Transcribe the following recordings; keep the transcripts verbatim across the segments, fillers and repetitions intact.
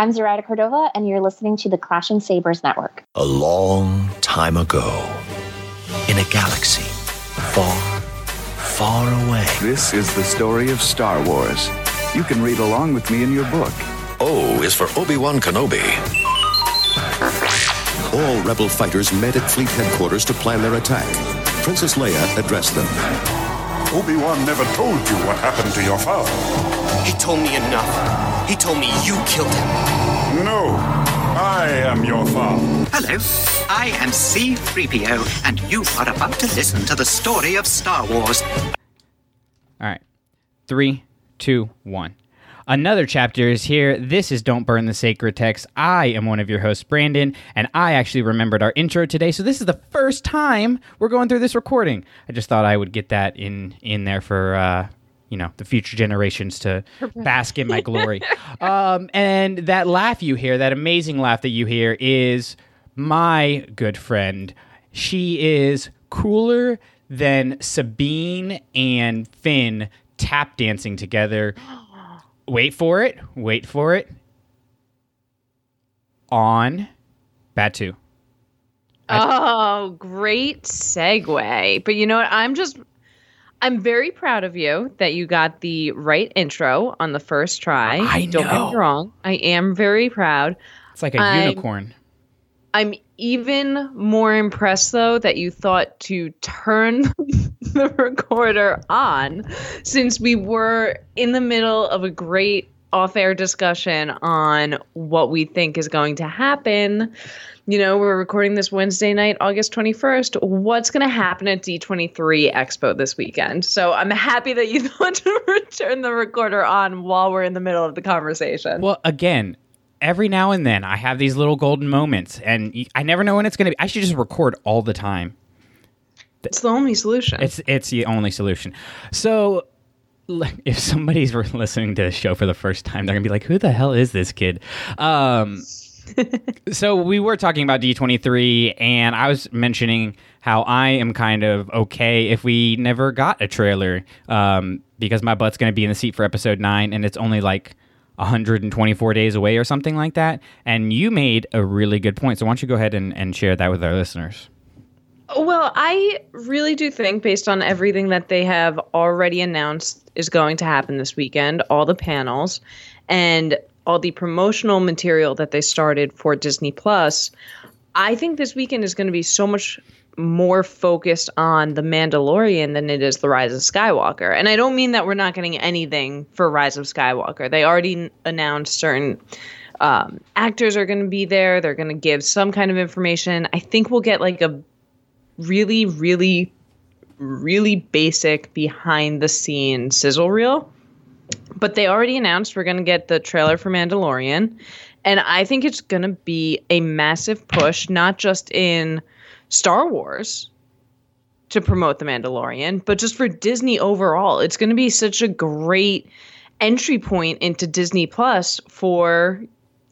I'm Zoraida Cordova, and you're listening to the Clash and Sabers Network. A long time ago, in a galaxy far, far away. This is the story of Star Wars. You can read along with me in your book. O is for Obi-Wan Kenobi. All rebel fighters met at fleet headquarters to plan their attack. Princess Leia addressed them. Obi-Wan never told you what happened to your father. He told me enough. He told me you killed him. No, I am your father. Hello, I am C three P O, and you are about to listen to the story of Star Wars. All right, three, two, one. Another chapter is here. This is Don't Burn the Sacred Text. I am one of your hosts, Brandon, and I actually remembered our intro today, so this is the first time we're going through this recording. I just thought I would get that in, in there for... Uh, you know, the future generations to bask in my glory. um, and that laugh you hear, that amazing laugh that you hear is my good friend. She is cooler than Sabine and Finn tap dancing together. Wait for it. Wait for it. On Batuu. Oh, great segue. But you know what? I'm just... I'm very proud of you that you got the right intro on the first try. I know. Don't get me wrong. I am very proud. It's like a I'm, unicorn. I'm even more impressed, though, that you thought to turn the recorder on, since we were in the middle of a great off-air discussion on what we think is going to happen. You know, we're recording this Wednesday night, August twenty-first. What's going to happen at D twenty-three Expo this weekend? So I'm happy that you thought to return the recorder on while we're in the middle of the conversation. Well, again, every now and then I have these little golden moments, and I never know when it's going to be. I should just record all the time. It's the only solution. It's, it's the only solution. So... if somebody's listening to the show for the first time, they're going to be like, who the hell is this kid? Um, so we were talking about D twenty-three, and I was mentioning how I am kind of okay if we never got a trailer, um, because my butt's going to be in the seat for episode nine, and it's only like one hundred twenty-four days away or something like that. And you made a really good point. So why don't you go ahead and, and share that with our listeners? Well, I really do think, based on everything that they have already announced is going to happen this weekend, all the panels and all the promotional material that they started for Disney Plus, I think this weekend is going to be so much more focused on The Mandalorian than it is The Rise of Skywalker. And I don't mean that we're not getting anything for Rise of Skywalker. They already announced certain... um, actors are going to be there. They're going to give some kind of information. I think we'll get like a really, really, really basic behind-the-scenes sizzle reel. But they already announced we're going to get the trailer for Mandalorian. And I think it's going to be a massive push, not just in Star Wars to promote The Mandalorian, but just for Disney overall. It's going to be such a great entry point into Disney Plus for,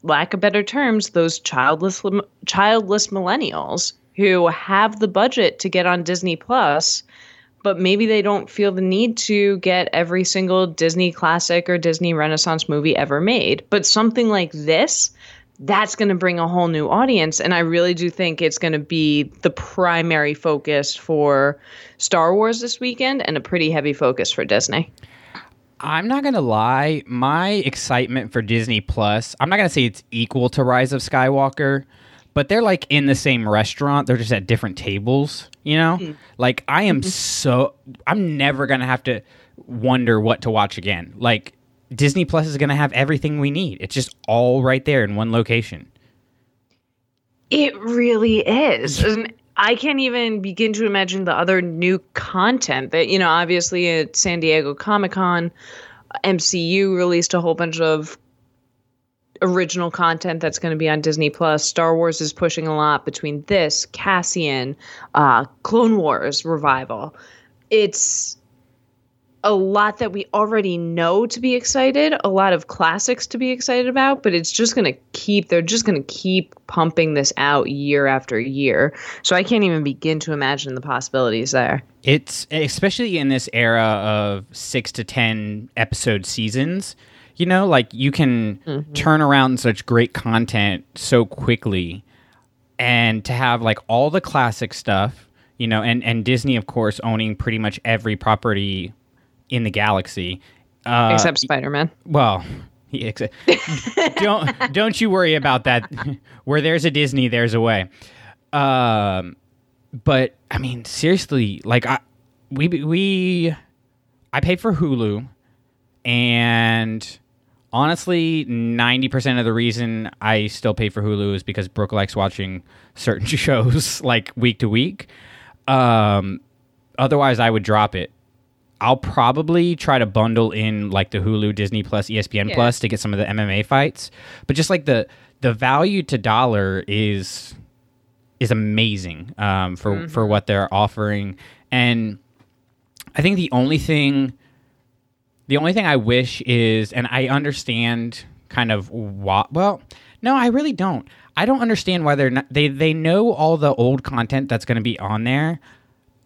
lack of better terms, those childless childless millennials who have the budget to get on Disney Plus, but maybe they don't feel the need to get every single Disney classic or Disney Renaissance movie ever made. But something like this, that's going to bring a whole new audience. And I really do think it's going to be the primary focus for Star Wars this weekend and a pretty heavy focus for Disney. I'm not going to lie. My excitement for Disney Plus, I'm not going to say it's equal to Rise of Skywalker, but they're like in the same restaurant. They're just at different tables, you know? Mm. Like I am mm-hmm. so, I'm never going to have to wonder what to watch again. Like Disney Plus is going to have everything we need. It's just all right there in one location. It really is. And I can't even begin to imagine the other new content that, you know, obviously at San Diego Comic-Con, M C U released a whole bunch of original content that's going to be on Disney Plus. Star Wars is pushing a lot between this, Cassian, uh, Clone Wars revival. It's a lot that we already know to be excited, a lot of classics to be excited about, but it's just going to keep, they're just going to keep pumping this out year after year. So I can't even begin to imagine the possibilities there. It's especially in this era of six to ten episode seasons. You know, like, you can mm-hmm. turn around such great content so quickly, and to have, like, all the classic stuff, you know, and, and Disney, of course, owning pretty much every property in the galaxy. Uh, Except Spider-Man. Well, he ex- don't don't you worry about that. Where there's a Disney, there's a way. Um, but, I mean, seriously, like, I we we I pay for Hulu, and honestly, ninety percent of the reason I still pay for Hulu is because Brooke likes watching certain shows, like, week to week. Um, otherwise, I would drop it. I'll probably try to bundle in, like, the Hulu, Disney Plus, E S P N yeah. Plus to get some of the M M A fights. But just, like, the the value to dollar is is amazing um, for, mm-hmm. for what they're offering. And I think the only thing... The only thing I wish is, and I understand kind of what, well, no, I really don't. I don't understand why they're not, they, they know all the old content that's going to be on there.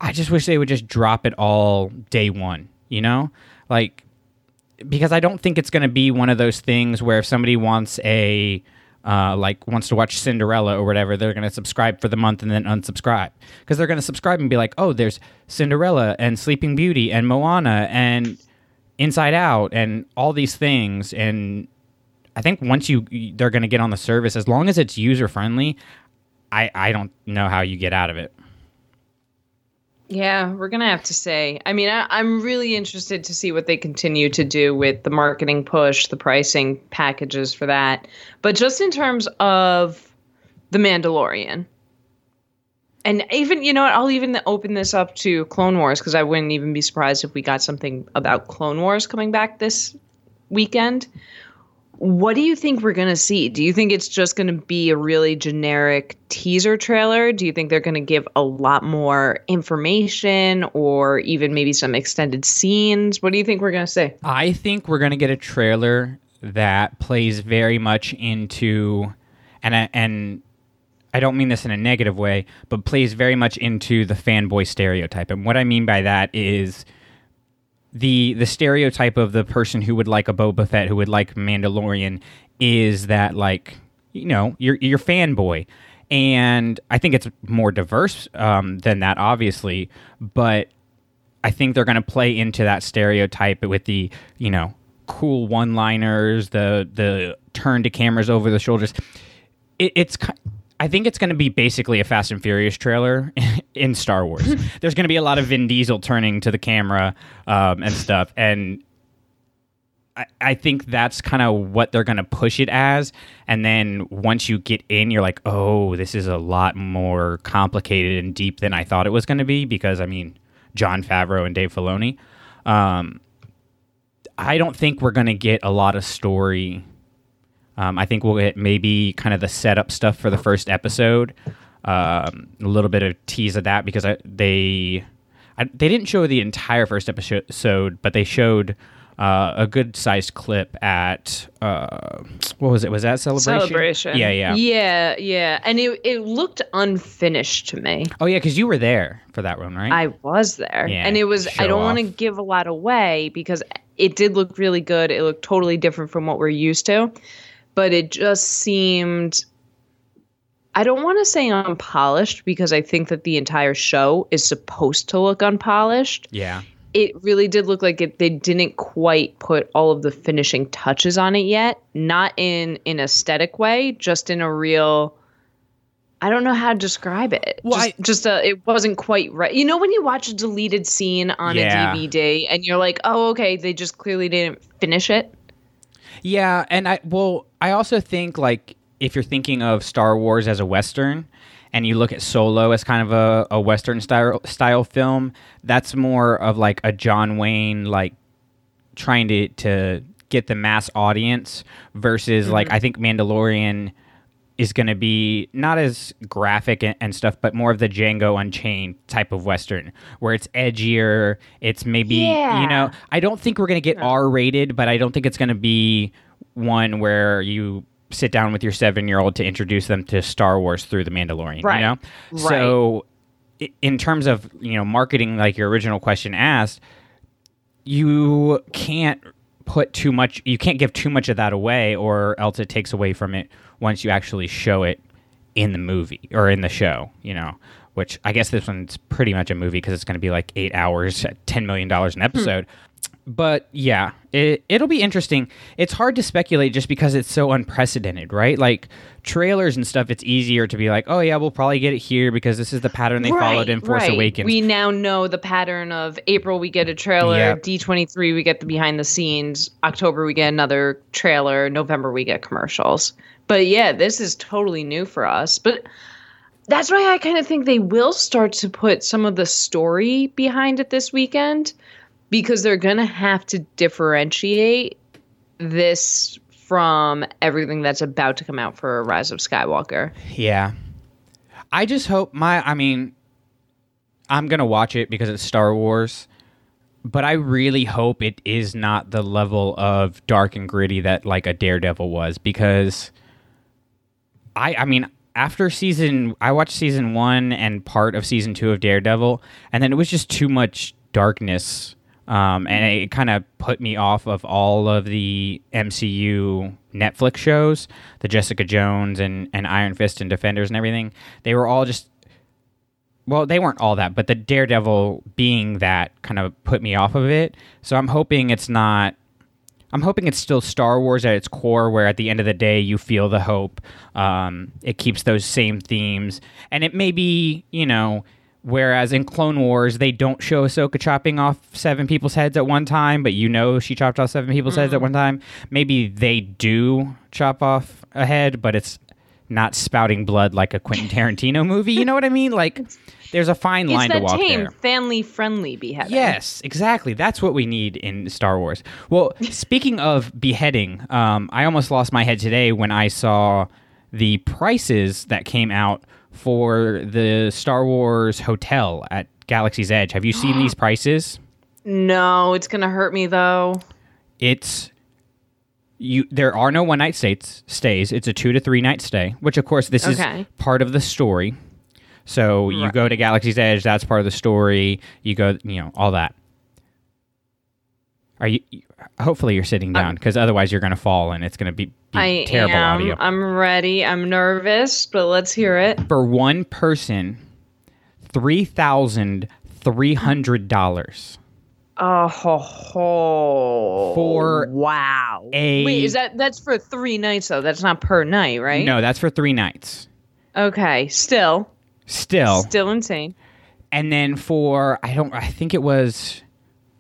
I just wish they would just drop it all day one, you know? Like, because I don't think it's going to be one of those things where if somebody wants a, uh, like, wants to watch Cinderella or whatever, they're going to subscribe for the month and then unsubscribe. Because they're going to subscribe and be like, oh, there's Cinderella and Sleeping Beauty and Moana and Inside Out and all these things, and I think once you they're going to get on the service, as long as it's user friendly, I I don't know how you get out of it. Yeah, we're gonna have to say. I mean, I, I'm really interested to see what they continue to do with the marketing push, the pricing packages for that. But just in terms of The Mandalorian, and even, you know what, I'll even open this up to Clone Wars, because I wouldn't even be surprised if we got something about Clone Wars coming back this weekend. What do you think we're going to see? Do you think it's just going to be a really generic teaser trailer? Do you think they're going to give a lot more information or even maybe some extended scenes? What do you think we're going to see? I think we're going to get a trailer that plays very much into... and and. I don't mean this in a negative way, but plays very much into the fanboy stereotype. And what I mean by that is the the stereotype of the person who would like a Boba Fett, who would like Mandalorian, is that, like, you know, you're, you're fanboy. And I think it's more diverse um, than that, obviously. But I think they're going to play into that stereotype with the, you know, cool one-liners, the, the turn to cameras over the shoulders. It, it's kind I think it's going to be basically a Fast and Furious trailer in Star Wars. There's going to be a lot of Vin Diesel turning to the camera um, and stuff. And I, I think that's kind of what they're going to push it as. And then once you get in, you're like, oh, this is a lot more complicated and deep than I thought it was going to be. Because, I mean, Jon Favreau and Dave Filoni. Um, I don't think we're going to get a lot of story... Um, I think we'll get maybe kind of the setup stuff for the first episode, um, a little bit of tease of that, because I, they I, they didn't show the entire first episode, but they showed uh, a good-sized clip at, uh, what was it, was that Celebration? Celebration. Yeah, yeah. Yeah, yeah, and it, it looked unfinished to me. Oh, yeah, because you were there for that one, right? I was there, yeah, and it was, I don't want to give a lot away, because it did look really good, it looked totally different from what we're used to. But it just seemed, I don't want to say unpolished, because I think that the entire show is supposed to look unpolished. Yeah. It really did look like it, they didn't quite put all of the finishing touches on it yet. Not in an aesthetic way, just in a real, I don't know how to describe it. Well, just, I, just a, it wasn't quite right. You know when you watch a deleted scene on yeah. a D V D and you're like, oh, okay, they just clearly didn't finish it? Yeah, and I well, I also think, like, if you're thinking of Star Wars as a Western and you look at Solo as kind of a, a Western style, style film, that's more of, like, a John Wayne, like, trying to, to get the mass audience versus, mm-hmm. like, I think Mandalorian is going to be not as graphic and, and stuff, but more of the Django Unchained type of Western, where it's edgier, it's maybe, yeah. you know, I don't think we're going to get no. R-rated, but I don't think it's going to be one where you sit down with your seven-year-old to introduce them to Star Wars through The Mandalorian, right. you know? Right. So in terms of, you know, marketing, like your original question asked, you can't put too much, you can't give too much of that away, or else it takes away from it once you actually show it in the movie or in the show, you know, which I guess this one's pretty much a movie because it's going to be like eight hours at ten million dollars an episode. Hmm. But yeah, it, it'll be interesting. It's hard to speculate just because it's so unprecedented, right? Like trailers and stuff, it's easier to be like, oh yeah, we'll probably get it here because this is the pattern they right, followed in Force right. Awakens. We now know the pattern of April, we get a trailer. Yep. D twenty-three, we get the behind the scenes. October, we get another trailer. November, we get commercials. But yeah, this is totally new for us. But that's why I kind of think they will start to put some of the story behind it this weekend, because they're going to have to differentiate this from everything that's about to come out for Rise of Skywalker. Yeah. I just hope my, I mean, I'm going to watch it because it's Star Wars, but I really hope it is not the level of dark and gritty that like a Daredevil was, because I, I mean, after season, I watched season one and part of season two of Daredevil, and then it was just too much darkness, um, and it kind of put me off of all of the M C U Netflix shows, the Jessica Jones and, and Iron Fist and Defenders and everything. They were all just, well, they weren't all that, but the Daredevil being that kind of put me off of it. So I'm hoping it's not, I'm hoping it's still Star Wars at its core, where at the end of the day, you feel the hope. Um, it keeps those same themes. And it may be, you know, whereas in Clone Wars, they don't show Ahsoka chopping off seven people's heads at one time, but you know she chopped off seven people's mm-hmm. heads at one time. Maybe they do chop off a head, but it's not spouting blood like a Quentin Tarantino movie. You know what I mean? Like, there's a fine line to walk there. It's that tame, family-friendly beheading. Yes, exactly. That's what we need in Star Wars. Well, speaking of beheading, um, I almost lost my head today when I saw the prices that came out for the Star Wars hotel at Galaxy's Edge. Have you seen these prices? No, it's going to hurt me, though. It's... You, there are no one-night stays, stays. It's a two- to three-night stay, which, of course, this okay. is part of the story. So you right. go to Galaxy's Edge, that's part of the story. You go, you know, all that. Are you? Hopefully you're sitting down, because otherwise you're going to fall, and it's going to be, be I terrible am. audio. I'm ready. I'm nervous, but let's hear it. For one person, three thousand three hundred dollars. Oh, ho, ho. For wow. A, Wait, is that that's for three nights though? That's not per night, right? No, that's for three nights. Okay, still, still, still insane. And then for I don't, I think it was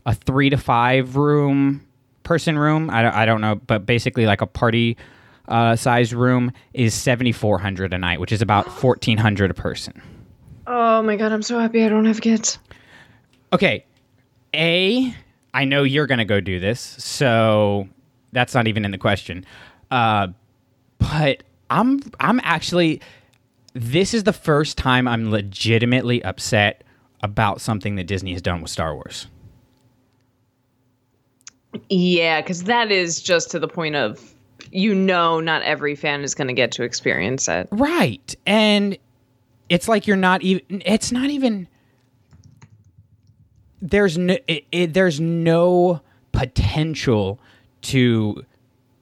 a three to five room person room. I don't, I don't know, but basically like a party uh, size room is seventy four hundred a night, which is about fourteen hundred a person. Oh my god, I'm so happy I don't have kids. Okay. A, I know you're going to go do this, so that's not even in the question. Uh, but I'm I'm actually, this is the first time I'm legitimately upset about something that Disney has done with Star Wars. Yeah, because that is just to the point of, you know, not every fan is going to get to experience it. Right. And it's like you're not even, it's not even... There's no, it, it, there's no potential to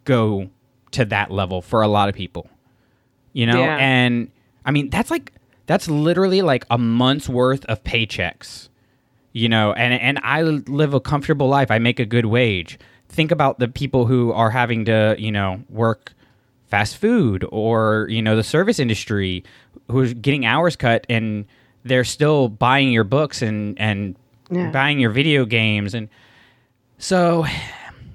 go to that level for a lot of people, you know? Yeah. And I mean, that's like, that's literally like a month's worth of paychecks, you know? And, and I live a comfortable life. I make a good wage. Think about the people who are having to, you know, work fast food or, you know, the service industry who's getting hours cut, and they're still buying your books and, and, Yeah. buying your video games. And so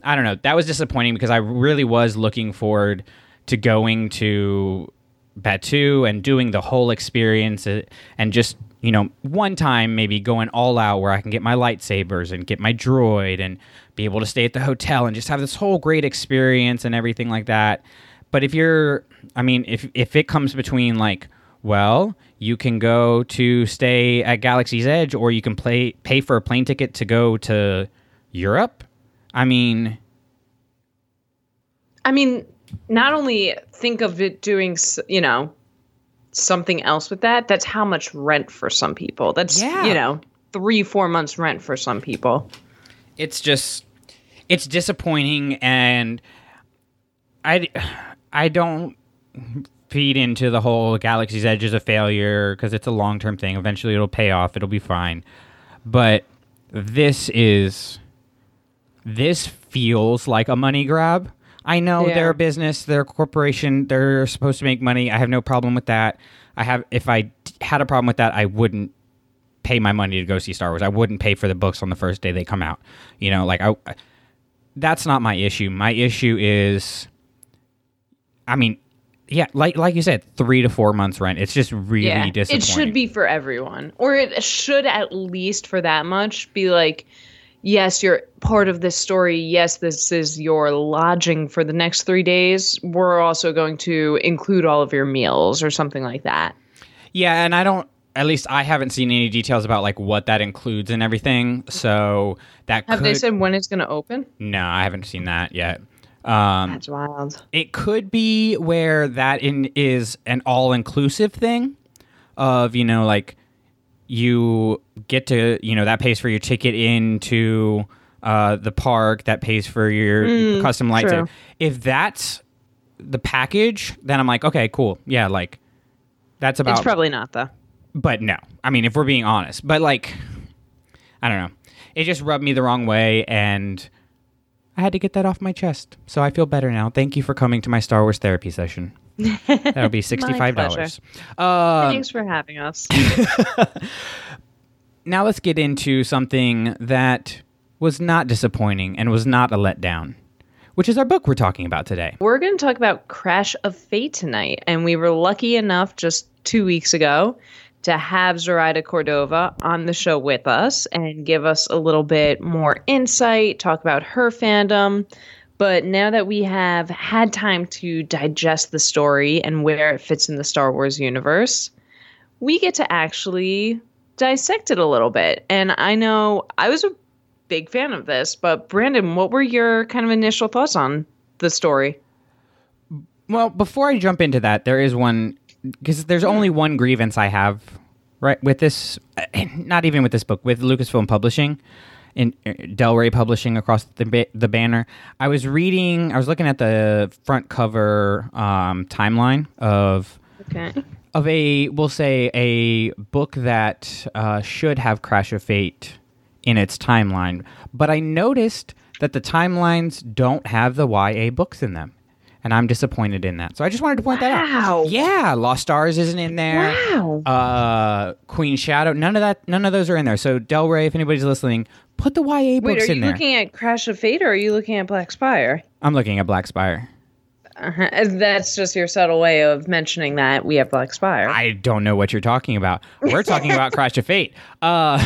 I don't know, that was disappointing because I really was looking forward to going to Batuu and doing the whole experience, and just, you know, one time maybe going all out where I can get my lightsabers and get my droid and be able to stay at the hotel and just have this whole great experience and everything like that. But if you're, I mean, if if it comes between like, well, you can go to stay at Galaxy's Edge, or you can play, pay for a plane ticket to go to Europe. I mean... I mean, not only think of it doing, you know, something else with that, that's how much rent for some people. That's, yeah. you know, three, four months rent for some people. It's just... it's disappointing, and I, I don't feed into the whole Galaxy's Edge is a failure because it's a long-term thing. Eventually it'll pay off. It'll be fine. But this is... This feels like a money grab. I know yeah. they're a business, they're a corporation, they're supposed to make money. I have no problem with that. I have, if I had a problem with that, I wouldn't pay my money to go see Star Wars. I wouldn't pay for the books on the first day they come out. You know, like I, I that's not my issue. My issue is, I mean, yeah, like like you said, three to four months rent. It's just really yeah, disappointing. It should be for everyone, or it should at least for that much be like, yes, you're part of this story. Yes, this is your lodging for the next three days. We're also going to include all of your meals or something like that. Yeah, and I don't, at least I haven't seen any details about like what that includes and everything. So that Have could, they said when it's going to open? No, I haven't seen that yet. Um, That's wild. It could be where that in is an all-inclusive thing of, you know, like, you get to, you know, that pays for your ticket into uh, the park, that pays for your mm, custom lights. True. If that's the package, then I'm like, okay, cool. Yeah, like, that's about... It's probably not, though. But no. I mean, if we're being honest. But, like, I don't know. It just rubbed me the wrong way, and I had to get that off my chest. So I feel better now. Thank you for coming to my Star Wars therapy session. That'll be sixty-five dollars. Uh, Thanks for having us. Now let's get into something that was not disappointing and was not a letdown, which is our book we're talking about today. We're going to talk about Crash of Fate tonight, and we were lucky enough just two weeks ago to have Zoraida Cordova on the show with us and give us a little bit more insight, talk about her fandom. But now that we have had time to digest the story and where it fits in the Star Wars universe, we get to actually dissect it a little bit. And I know I was a big fan of this, but Brandon, what were your kind of initial thoughts on the story? Well, before I jump into that, there is one, because there's only one grievance I have, right, with this, not even with this book, with Lucasfilm Publishing. In Del Rey Publishing across the ba- the banner. I was reading, I was looking at the front cover um, timeline of okay. of a, we'll say, a book that uh, should have Crash of Fate in its timeline. But I noticed that the timelines don't have the Y A books in them. And I'm disappointed in that. So I just wanted to point wow. that out. Yeah, Lost Stars isn't in there. Wow. Uh, Queen Shadow, none of that, none of those are in there. So Del Rey, if anybody's listening, put the Y A books in there. Wait, are you looking at Crash of Fate or are you looking at Black Spire? I'm looking at Black Spire. Uh-huh. That's just your subtle way of mentioning that we have Black Spire. I don't know what you're talking about. We're talking about Crash of Fate. Uh,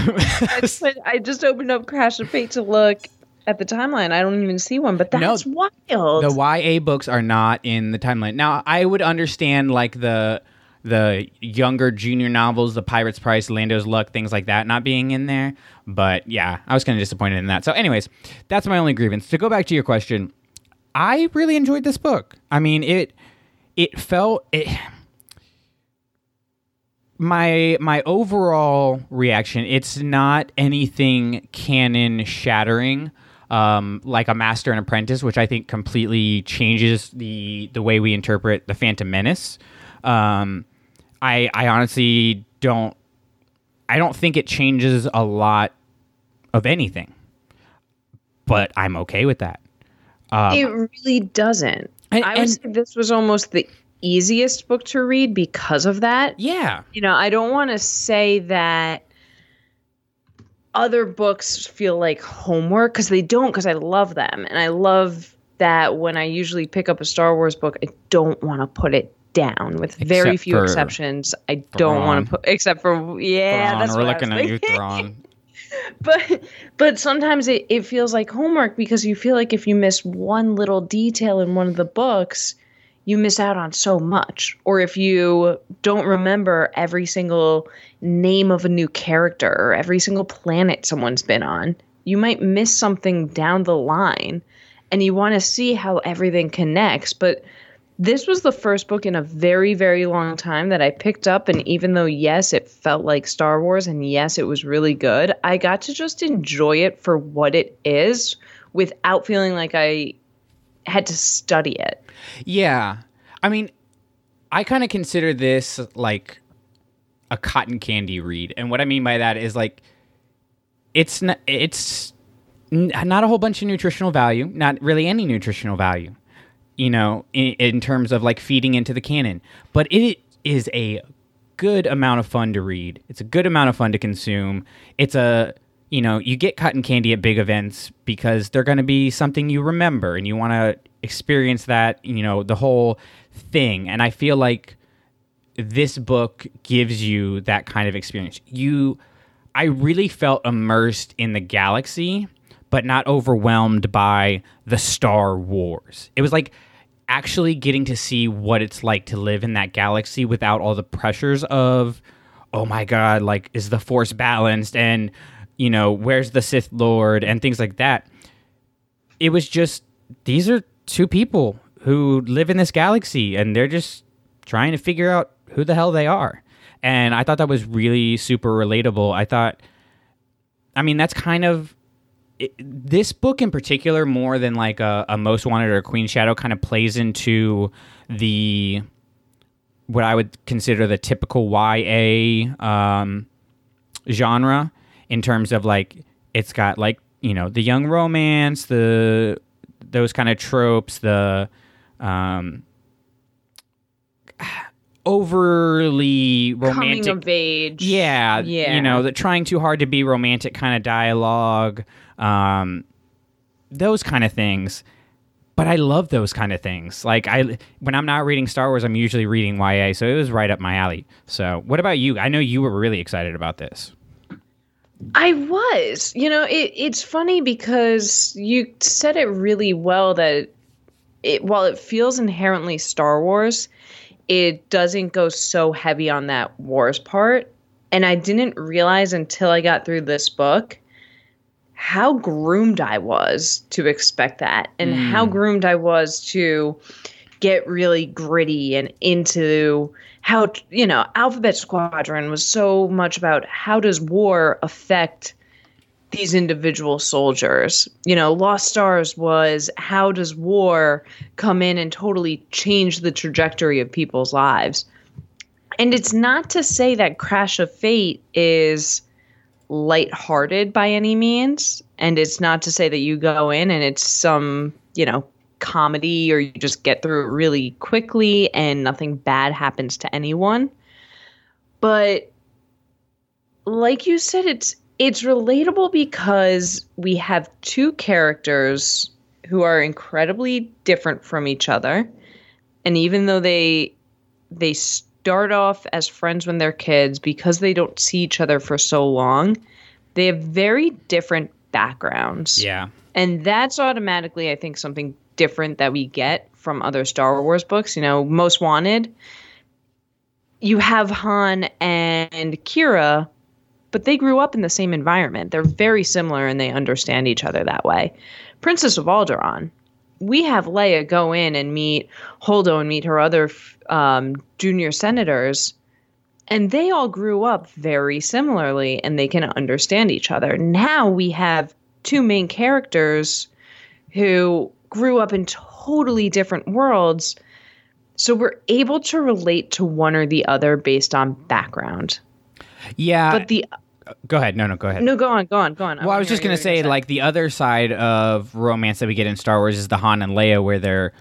I, just, I just opened up Crash of Fate to look at the timeline. I don't even see one, but that's no, wild. The Y A books are not in the timeline. Now, I would understand like the the younger junior novels, The Pirate's Price, Lando's Luck, things like that not being in there. But yeah, I was kind of disappointed in that. So anyways, that's my only grievance. To go back to your question, I really enjoyed this book. I mean, it it felt... It, my my overall reaction, it's not anything canon shattering, um, like A Master and Apprentice, which I think completely changes the, the way we interpret The Phantom Menace. Um, I I honestly don't I don't think it changes a lot of anything, but I'm okay with that. Um, it really doesn't. And, I would and, say this was almost the easiest book to read because of that. Yeah. You know, I don't want to say that other books feel like homework because they don't, because I love them. And I love that when I usually pick up a Star Wars book, I don't want to put it down, with very except few exceptions. I don't want to put, except for, yeah, Thrawn. That's We're what looking at you, Thrawn. But, but sometimes it, it feels like homework because you feel like if you miss one little detail in one of the books, you miss out on so much. Or if you don't remember every single name of a new character or every single planet someone's been on, you might miss something down the line and you want to see how everything connects. But this was the first book in a very, very long time that I picked up. And even though, yes, it felt like Star Wars and yes, it was really good, I got to just enjoy it for what it is without feeling like I had to study it. Yeah. I mean, I kind of consider this like a cotton candy read. And what I mean by that is like, it's not, it's not a whole bunch of nutritional value, not really any nutritional value, you know, in, in terms of like feeding into the canon, but it is a good amount of fun to read. It's a good amount of fun to consume. It's a, you know, you get cotton candy at big events because they're going to be something you remember and you want to experience that, you know, the whole thing. And I feel like this book gives you that kind of experience. You, I really felt immersed in the galaxy, but not overwhelmed by the Star Wars. It was like actually getting to see what it's like to live in that galaxy without all the pressures of, oh my God, like, is the Force balanced? And, you know, where's the Sith Lord and things like that. It was just, these are two people who live in this galaxy and they're just trying to figure out who the hell they are. And I thought that was really super relatable. I thought, I mean, that's kind of, it, this book in particular, more than like a, a Most Wanted or Queen Shadow, kind of plays into the, what I would consider the typical Y A um, genre in terms of like, it's got like, you know, the young romance, the, those kind of tropes, the um, overly romantic. Coming of age. Yeah, yeah. You know, the trying too hard to be romantic kind of dialogue, um, those kind of things. But I love those kind of things. Like, I, when I'm not reading Star Wars, I'm usually reading Y A, so it was right up my alley. So what about you? I know you were really excited about this. I was. You know, it, it's funny because you said it really well that it, while it feels inherently Star Wars, it doesn't go so heavy on that wars part. And I didn't realize until I got through this book how groomed I was to expect that and mm. how groomed I was to get really gritty and into how, you know, Alphabet Squadron was so much about how does war affect these individual soldiers. You know, Lost Stars was how does war come in and totally change the trajectory of people's lives. And it's not to say that Crash of Fate is lighthearted by any means, and it's not to say that you go in and it's some, you know, comedy or you just get through it really quickly and nothing bad happens to anyone. But like you said, it's it's relatable because we have two characters who are incredibly different from each other. And even though they they start off as friends when they're kids, because they don't see each other for so long, they have very different backgrounds. Yeah. And that's automatically, I think, something different that we get from other Star Wars books. You know, Most Wanted, you have Han and Kira, but they grew up in the same environment. They're very similar and they understand each other that way. Princess of Alderaan, we have Leia go in and meet Holdo and meet her other um, junior senators, and they all grew up very similarly and they can understand each other. Now we have two main characters who grew up in totally different worlds, so we're able to relate to one or the other based on background. Yeah. But the Go ahead. No, no, go ahead. No, go on, go on, go on. Well, I, I was just going to say, like, the other side of romance that we get in Star Wars is the Han and Leia, where they're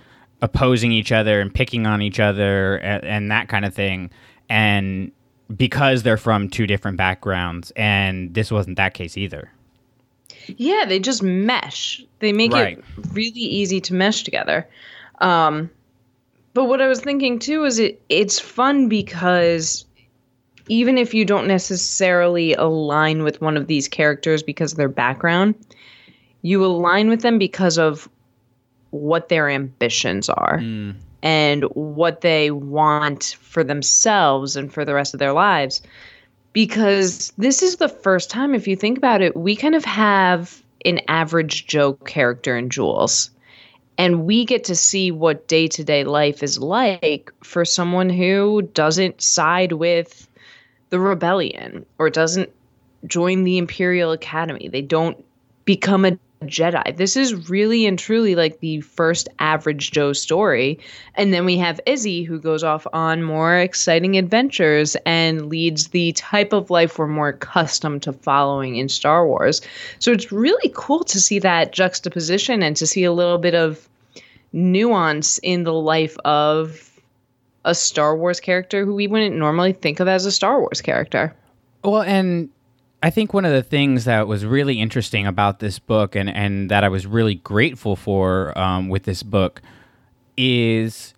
opposing each other and picking on each other and, and that kind of thing. And because they're from two different backgrounds, and this wasn't that case either. Yeah, they just mesh. They make right. it really easy to mesh together. Um, but what I was thinking, too, is it it's fun because even if you don't necessarily align with one of these characters because of their background, you align with them because of what their ambitions are mm. and what they want for themselves and for the rest of their lives. Because this is the first time, if you think about it, we kind of have an average Joe character in Jules. And we get to see what day-to-day life is like for someone who doesn't side with the rebellion or doesn't join the Imperial Academy. They don't become a Jedi. This is really and truly like the first average Joe story. And then we have Izzy, who goes off on more exciting adventures and leads the type of life we're more accustomed to following in Star Wars. So it's really cool to see that juxtaposition and to see a little bit of nuance in the life of a Star Wars character who we wouldn't normally think of as a Star Wars character. Well, and I think one of the things that was really interesting about this book and, and that I was really grateful for um, with this book is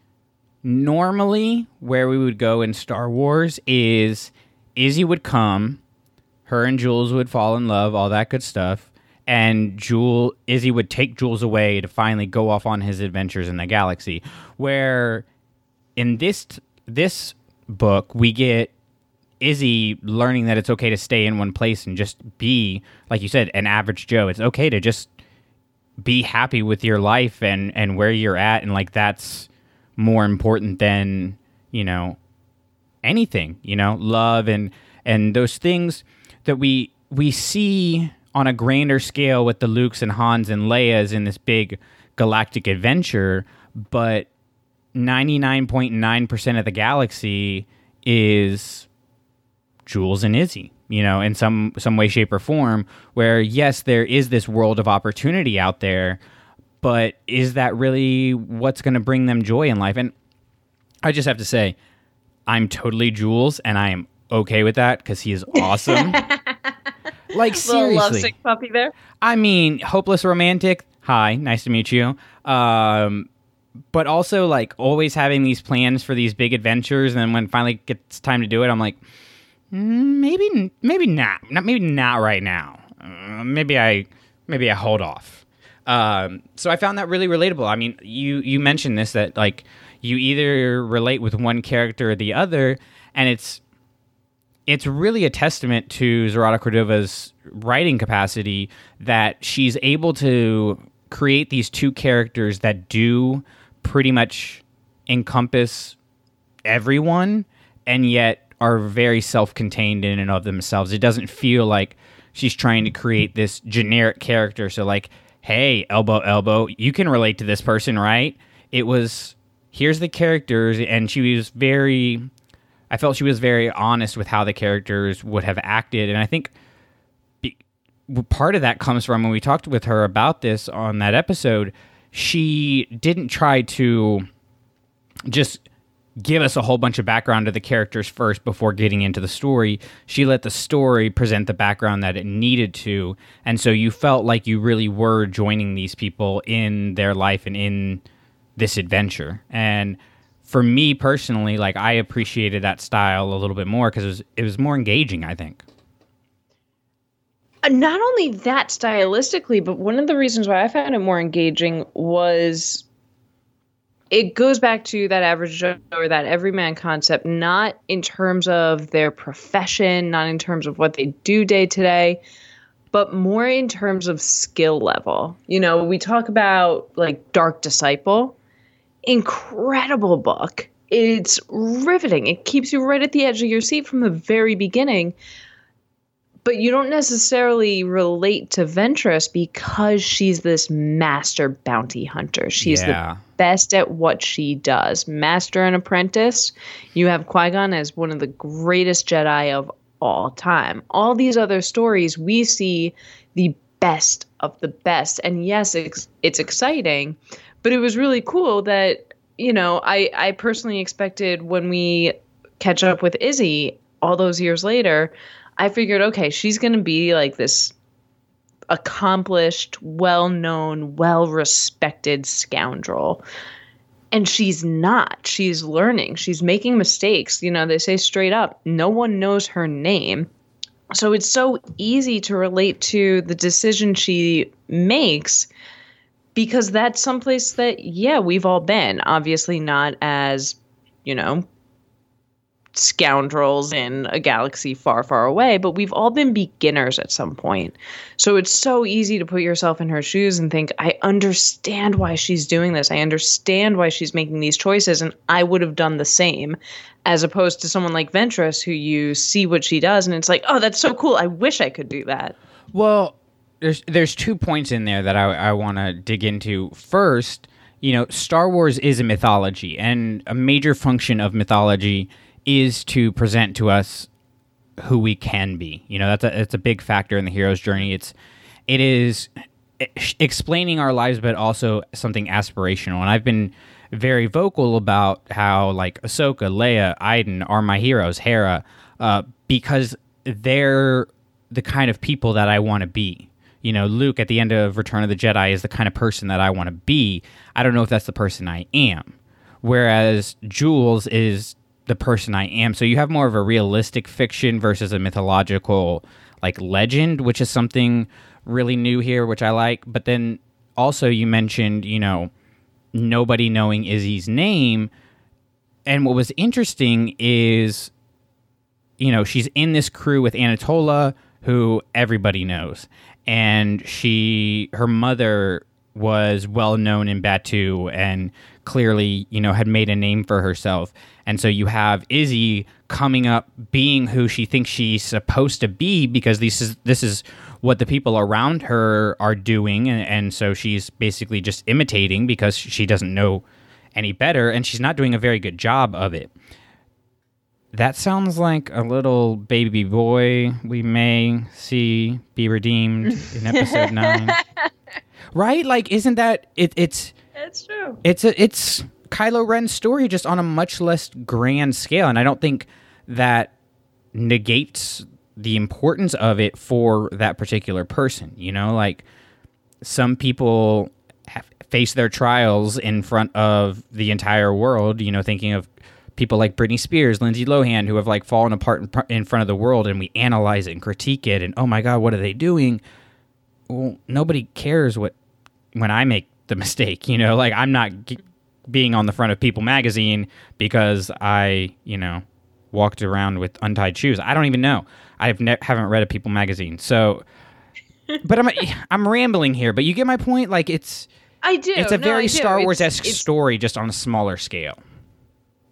normally where we would go in Star Wars is Izzy would come, her and Jules would fall in love, all that good stuff, and Jules, Izzy would take Jules away to finally go off on his adventures in the galaxy. Where in this this book, we get Izzy learning that it's okay to stay in one place and just be, like you said, an average Joe. It's okay to just be happy with your life and, and where you're at. And like, that's more important than, you know, anything, you know, love and, and those things that we, we see on a grander scale with the Lukes and Hans and Leias in this big galactic adventure. But ninety-nine point nine percent of the galaxy is Jules and Izzy, you know, in some some way, shape, or form, where, yes, there is this world of opportunity out there, but is that really what's going to bring them joy in life? And I just have to say, I'm totally Jules, and I am okay with that because he is awesome. Like, seriously. Little lovesick puppy there. I mean, hopeless romantic. Hi, nice to meet you. Um... But also, like, always having these plans for these big adventures, and then when it finally gets time to do it, I'm like, maybe, maybe not, not maybe not right now. Uh, maybe I, maybe I hold off. Um, so I found that really relatable. I mean, you you mentioned this that like you either relate with one character or the other, and it's it's really a testament to Zoraida Cordova's writing capacity that she's able to create these two characters that do pretty much encompass everyone and yet are very self-contained in and of themselves. It doesn't feel like she's trying to create this generic character. So like, hey, elbow, elbow, you can relate to this person, right? It was, here's the characters, and she was very, I felt she was very honest with how the characters would have acted. And I think part of that comes from when we talked with her about this on that episode, she didn't try to just give us a whole bunch of background to the characters first before getting into the story. She let the story present the background that it needed to. And so you felt like you really were joining these people in their life and in this adventure. And for me personally, like, I appreciated that style a little bit more because it was, it was more engaging, I think. Not only that stylistically, but one of the reasons why I found it more engaging was it goes back to that average Joe or that everyman concept, not in terms of their profession, not in terms of what they do day to day, but more in terms of skill level. You know, we talk about like Dark Disciple, incredible book. It's riveting. It keeps you right at the edge of your seat from the very beginning. But you don't necessarily relate to Ventress because she's this master bounty hunter. She's yeah. the best at what she does. Master and Apprentice, you have Qui-Gon as one of the greatest Jedi of all time. All these other stories, we see the best of the best. And yes, it's, it's exciting, but it was really cool that, you know, I, I personally expected when we catch up with Izzy all those years later, I figured, okay, she's going to be like this accomplished, well-known, well-respected scoundrel. And she's not. She's learning. She's making mistakes. You know, they say straight up, no one knows her name. So it's so easy to relate to the decision she makes because that's someplace that, yeah, we've all been. Obviously not as, you know, scoundrels in a galaxy far, far away, but we've all been beginners at some point. So it's so easy to put yourself in her shoes and think, I understand why she's doing this. I understand why she's making these choices, and I would have done the same, as opposed to someone like Ventress who you see what she does and it's like, oh, that's so cool. I wish I could do that. Well, there's there's two points in there that I, I want to dig into. First, you know, Star Wars is a mythology, and a major function of mythology is to present to us who we can be. You know, that's a, that's a big factor in the hero's journey. It's it is explaining our lives, but also something aspirational. And I've been very vocal about how, like, Ahsoka, Leia, Iden are my heroes, Hera, uh, because they're the kind of people that I want to be. You know, Luke at the end of Return of the Jedi is the kind of person that I want to be. I don't know if that's the person I am. Whereas Jules is the person I am. So you have more of a realistic fiction versus a mythological, like, legend, which is something really new here, which I like. But then also you mentioned, you know, nobody knowing Izzy's name. And what was interesting is, you know, she's in this crew with Anatola, who everybody knows. And she, her mother was well known in Batuu and clearly, you know, had made a name for herself. And so you have Izzy coming up being who she thinks she's supposed to be, because this is this is what the people around her are doing. And, and so she's basically just imitating because she doesn't know any better, and she's not doing a very good job of it. That sounds like a little baby boy we may see be redeemed in episode nine. Right? Like, isn't that... It, it's That's true. It's a, it's Kylo Ren's story, just on a much less grand scale. And I don't think that negates the importance of it for that particular person. You know, like, some people have, face their trials in front of the entire world, you know, thinking of people like Britney Spears, Lindsay Lohan, who have, like, fallen apart in, in front of the world, and we analyze it and critique it, and, oh my God, what are they doing? Well, nobody cares what when I make the mistake, you know? Like, I'm not g- being on the front of People Magazine because I, you know, walked around with untied shoes. I don't even know. I ne- haven't read a People Magazine, so... But I'm I'm rambling here, but you get my point? Like, it's... I do. It's a no, very Star Wars-esque it's, it's... story, just on a smaller scale.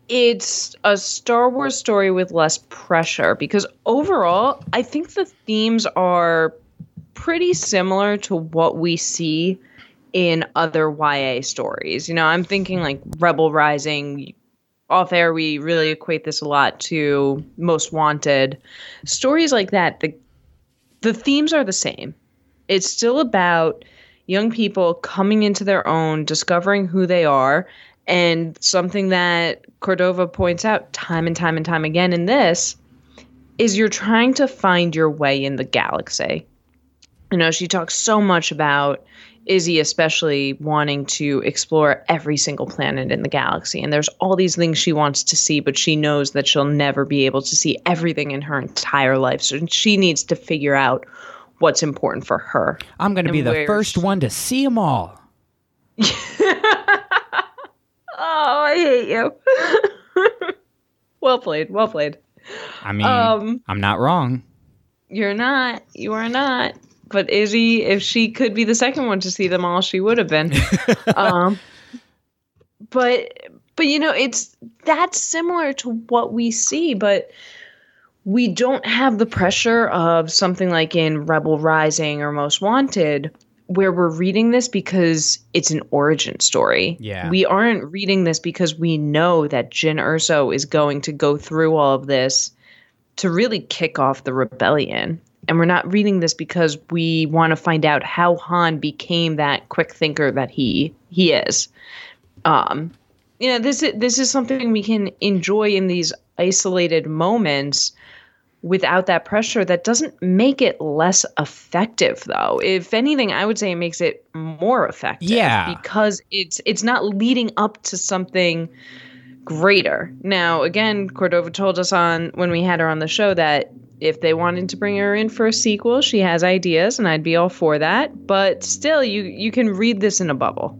It's a Star Wars story with less pressure, because overall, I think the themes are pretty similar to what we see in other Y A stories. You know, I'm thinking like Rebel Rising. Off air, we really equate this a lot to Most Wanted. Stories like that, the the themes are the same. It's still about young people coming into their own, discovering who they are. And something that Cordova points out time and time and time again in this is you're trying to find your way in the galaxy. You know, she talks so much about Izzy especially wanting to explore every single planet in the galaxy. And there's all these things she wants to see, but she knows that she'll never be able to see everything in her entire life. So she needs to figure out what's important for her. I'm going to be the first one to see them all. Oh, I hate you. Well played. Well played. I mean, um, I'm not wrong. You're not. You are not. But Izzy, if she could be the second one to see them all, she would have been. um, but, but, you know, it's that's similar to what we see, but we don't have the pressure of something like in Rebel Rising or Most Wanted, where we're reading this because it's an origin story. Yeah. We aren't reading this because we know that Jyn Erso is going to go through all of this to really kick off the rebellion. And we're not reading this because we want to find out how Han became that quick thinker that he he is. Um, you know, this is, this is something we can enjoy in these isolated moments without that pressure. That doesn't make it less effective, though. If anything, I would say it makes it more effective. Yeah. Because it's it's not leading up to something greater. Now, again, Cordova told us on when we had her on the show that if they wanted to bring her in for a sequel, she has ideas, and I'd be all for that. But still, you, you can read this in a bubble.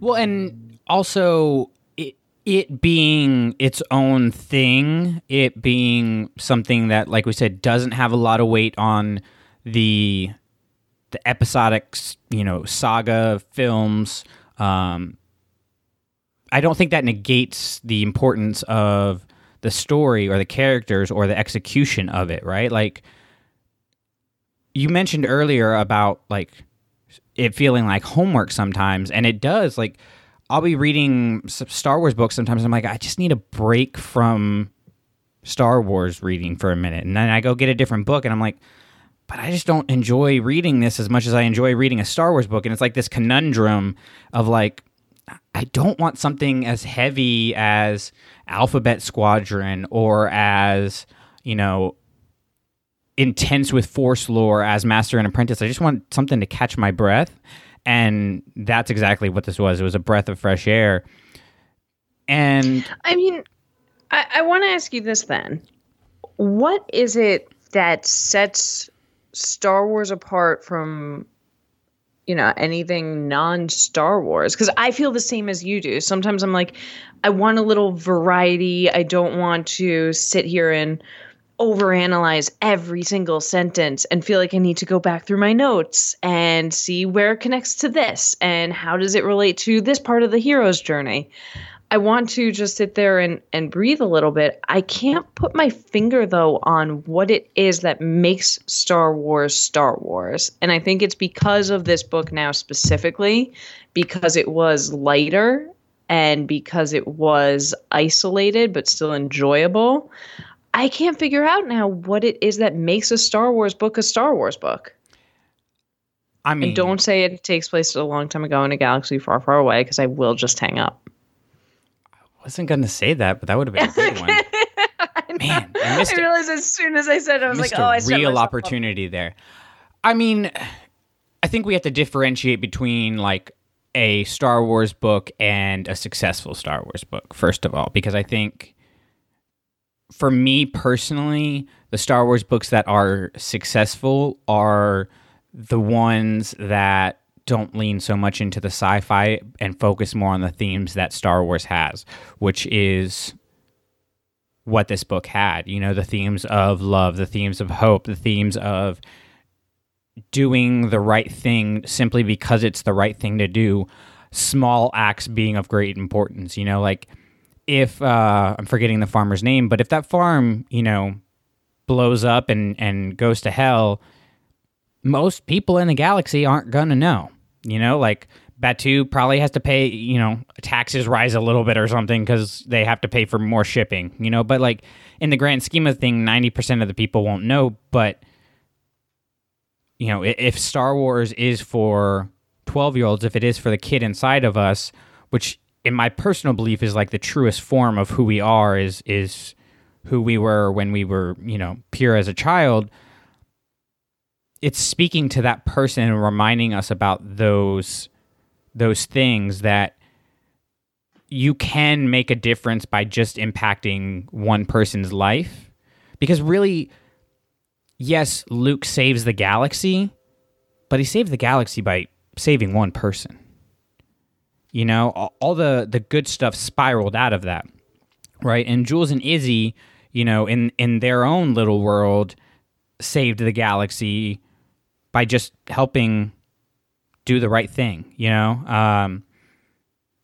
Well, and also it, it being its own thing, it being something that, like we said, doesn't have a lot of weight on the the episodic, you know, saga films. Um, I don't think that negates the importance of the story or the characters or the execution of it, right? Like, you mentioned earlier about like it feeling like homework sometimes, and it does. Like, I'll be reading Star Wars books sometimes. I'm like, I just need a break from Star Wars reading for a minute, and then I go get a different book, and I'm like, but I just don't enjoy reading this as much as I enjoy reading a Star Wars book. And it's like this conundrum of like, I don't want something as heavy as Alphabet Squadron or as, you know, intense with Force lore as Master and Apprentice. I just want something to catch my breath. And that's exactly what this was. It was a breath of fresh air. And I mean, I, I want to ask you this then. What is it that sets Star Wars apart from, you know, anything non-Star Wars? Because I feel the same as you do. Sometimes I'm like, I want a little variety. I don't want to sit here and overanalyze every single sentence and feel like I need to go back through my notes and see where it connects to this and how does it relate to this part of the hero's journey. I want to just sit there and, and breathe a little bit. I can't put my finger, though, on what it is that makes Star Wars Star Wars. And I think it's because of this book now specifically, because it was lighter and because it was isolated but still enjoyable. I can't figure out now what it is that makes a Star Wars book a Star Wars book. I mean, and don't say it takes place a long time ago in a galaxy far, far away, because I will just hang up. I wasn't going to say that, but that would have been a good one. I Man, I missed I realized it. As soon as I said it, I was missed like, oh, I said a real opportunity up. There. I mean, I think we have to differentiate between like a Star Wars book and a successful Star Wars book, first of all, because I think for me personally, the Star Wars books that are successful are the ones that don't lean so much into the sci-fi and focus more on the themes that Star Wars has, which is what this book had. You know, the themes of love, the themes of hope, the themes of doing the right thing simply because it's the right thing to do, small acts being of great importance. You know, like if, uh, I'm forgetting the farmer's name, but if that farm, you know, blows up and, and goes to hell, most people in the galaxy aren't gonna know. You know, like Batuu probably has to pay, you know, taxes rise a little bit or something because they have to pay for more shipping, you know. But like in the grand scheme of thing, ninety percent of the people won't know. But, you know, if Star Wars is for twelve-year-olds, if it is for the kid inside of us, which in my personal belief is like the truest form of who we are, is is who we were when we were, you know, pure as a child. It's speaking to that person and reminding us about those those things that you can make a difference by just impacting one person's life. Because really, yes, Luke saves the galaxy, but he saved the galaxy by saving one person. You know, all the, the good stuff spiraled out of that, right? And Jules and Izzy, you know, in, in their own little world, saved the galaxy by just helping do the right thing, you know? Um,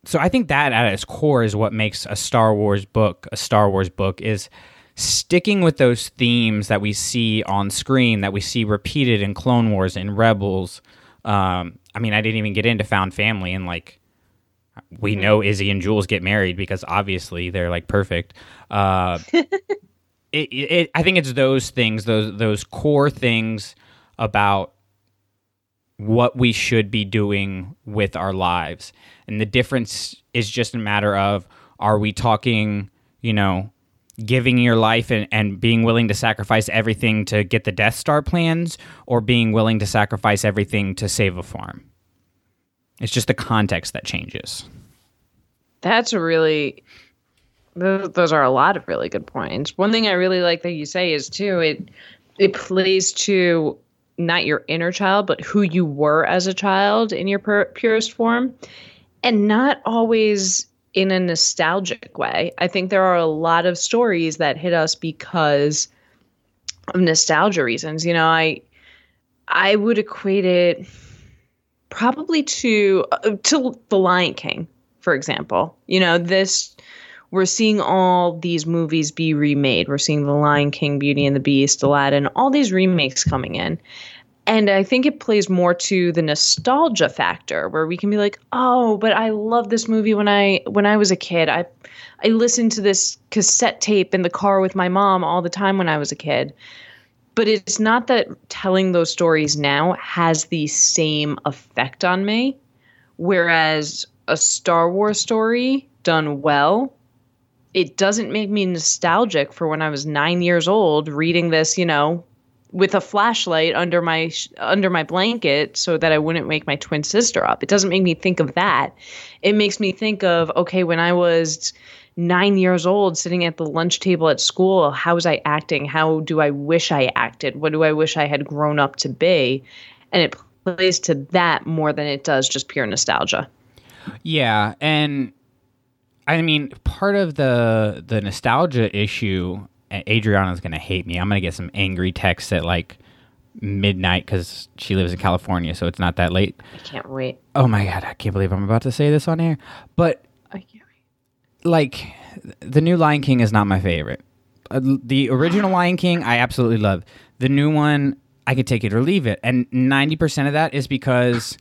so I think that at its core is what makes a Star Wars book a Star Wars book, is sticking with those themes that we see on screen, that we see repeated in Clone Wars and Rebels. Um, I mean, I didn't even get into Found Family, and like, we know Izzy and Jules get married because obviously they're like perfect. Uh, It, it, I think it's those things, those those core things about what we should be doing with our lives. And the difference is just a matter of, are we talking, you know, giving your life and, and being willing to sacrifice everything to get the Death Star plans, or being willing to sacrifice everything to save a farm? It's just the context that changes. That's a really... Those are a lot of really good points. One thing I really like that you say is, too, it it plays to not your inner child, but who you were as a child in your pur- purest form, and not always in a nostalgic way. I think there are a lot of stories that hit us because of nostalgia reasons. You know, I I would equate it probably to uh, to The Lion King, for example. You know, this... We're seeing all these movies be remade. We're seeing The Lion King, Beauty and the Beast, Aladdin, all these remakes coming in. And I think it plays more to the nostalgia factor, where we can be like, oh, but I loved this movie when I when I was a kid. I I listened to this cassette tape in the car with my mom all the time when I was a kid. But it's not that telling those stories now has the same effect on me, whereas a Star Wars story done well, it doesn't make me nostalgic for when I was nine years old reading this, you know, with a flashlight under my under my blanket so that I wouldn't wake my twin sister up. It doesn't make me think of that. It makes me think of, okay, when I was nine years old sitting at the lunch table at school, how was I acting? How do I wish I acted? What do I wish I had grown up to be? And it plays to that more than it does just pure nostalgia. Yeah, and I mean, part of the the nostalgia issue, Adriana's going to hate me. I'm going to get some angry texts at like midnight because she lives in California, so it's not that late. I can't wait. Oh my God, I can't believe I'm about to say this on air. But I can't wait. Like, the new Lion King is not my favorite. Uh, the original Lion King, I absolutely love. The new one, I could take it or leave it. And ninety percent of that is because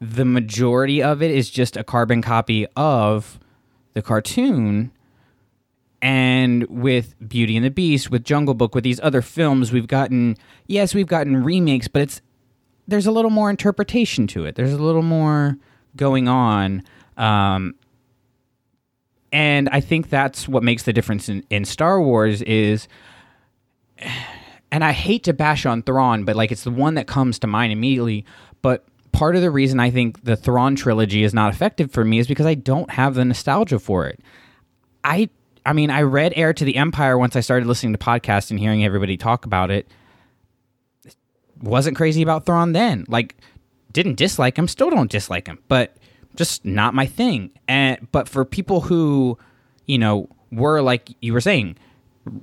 the majority of it is just a carbon copy of the cartoon, and with Beauty and the Beast, with Jungle Book, with these other films, we've gotten, yes, we've gotten remakes, but it's there's a little more interpretation to it. There's a little more going on. Um, and I think that's what makes the difference in, in Star Wars is, and I hate to bash on Thrawn, but like it's the one that comes to mind immediately, but part of the reason I think the Thrawn trilogy is not effective for me is because I don't have the nostalgia for it. I I mean, I read Heir to the Empire once I started listening to podcasts and hearing everybody talk about it. Wasn't crazy about Thrawn then. Like, didn't dislike him, still don't dislike him, but just not my thing. And but for people who, you know, were like you were saying,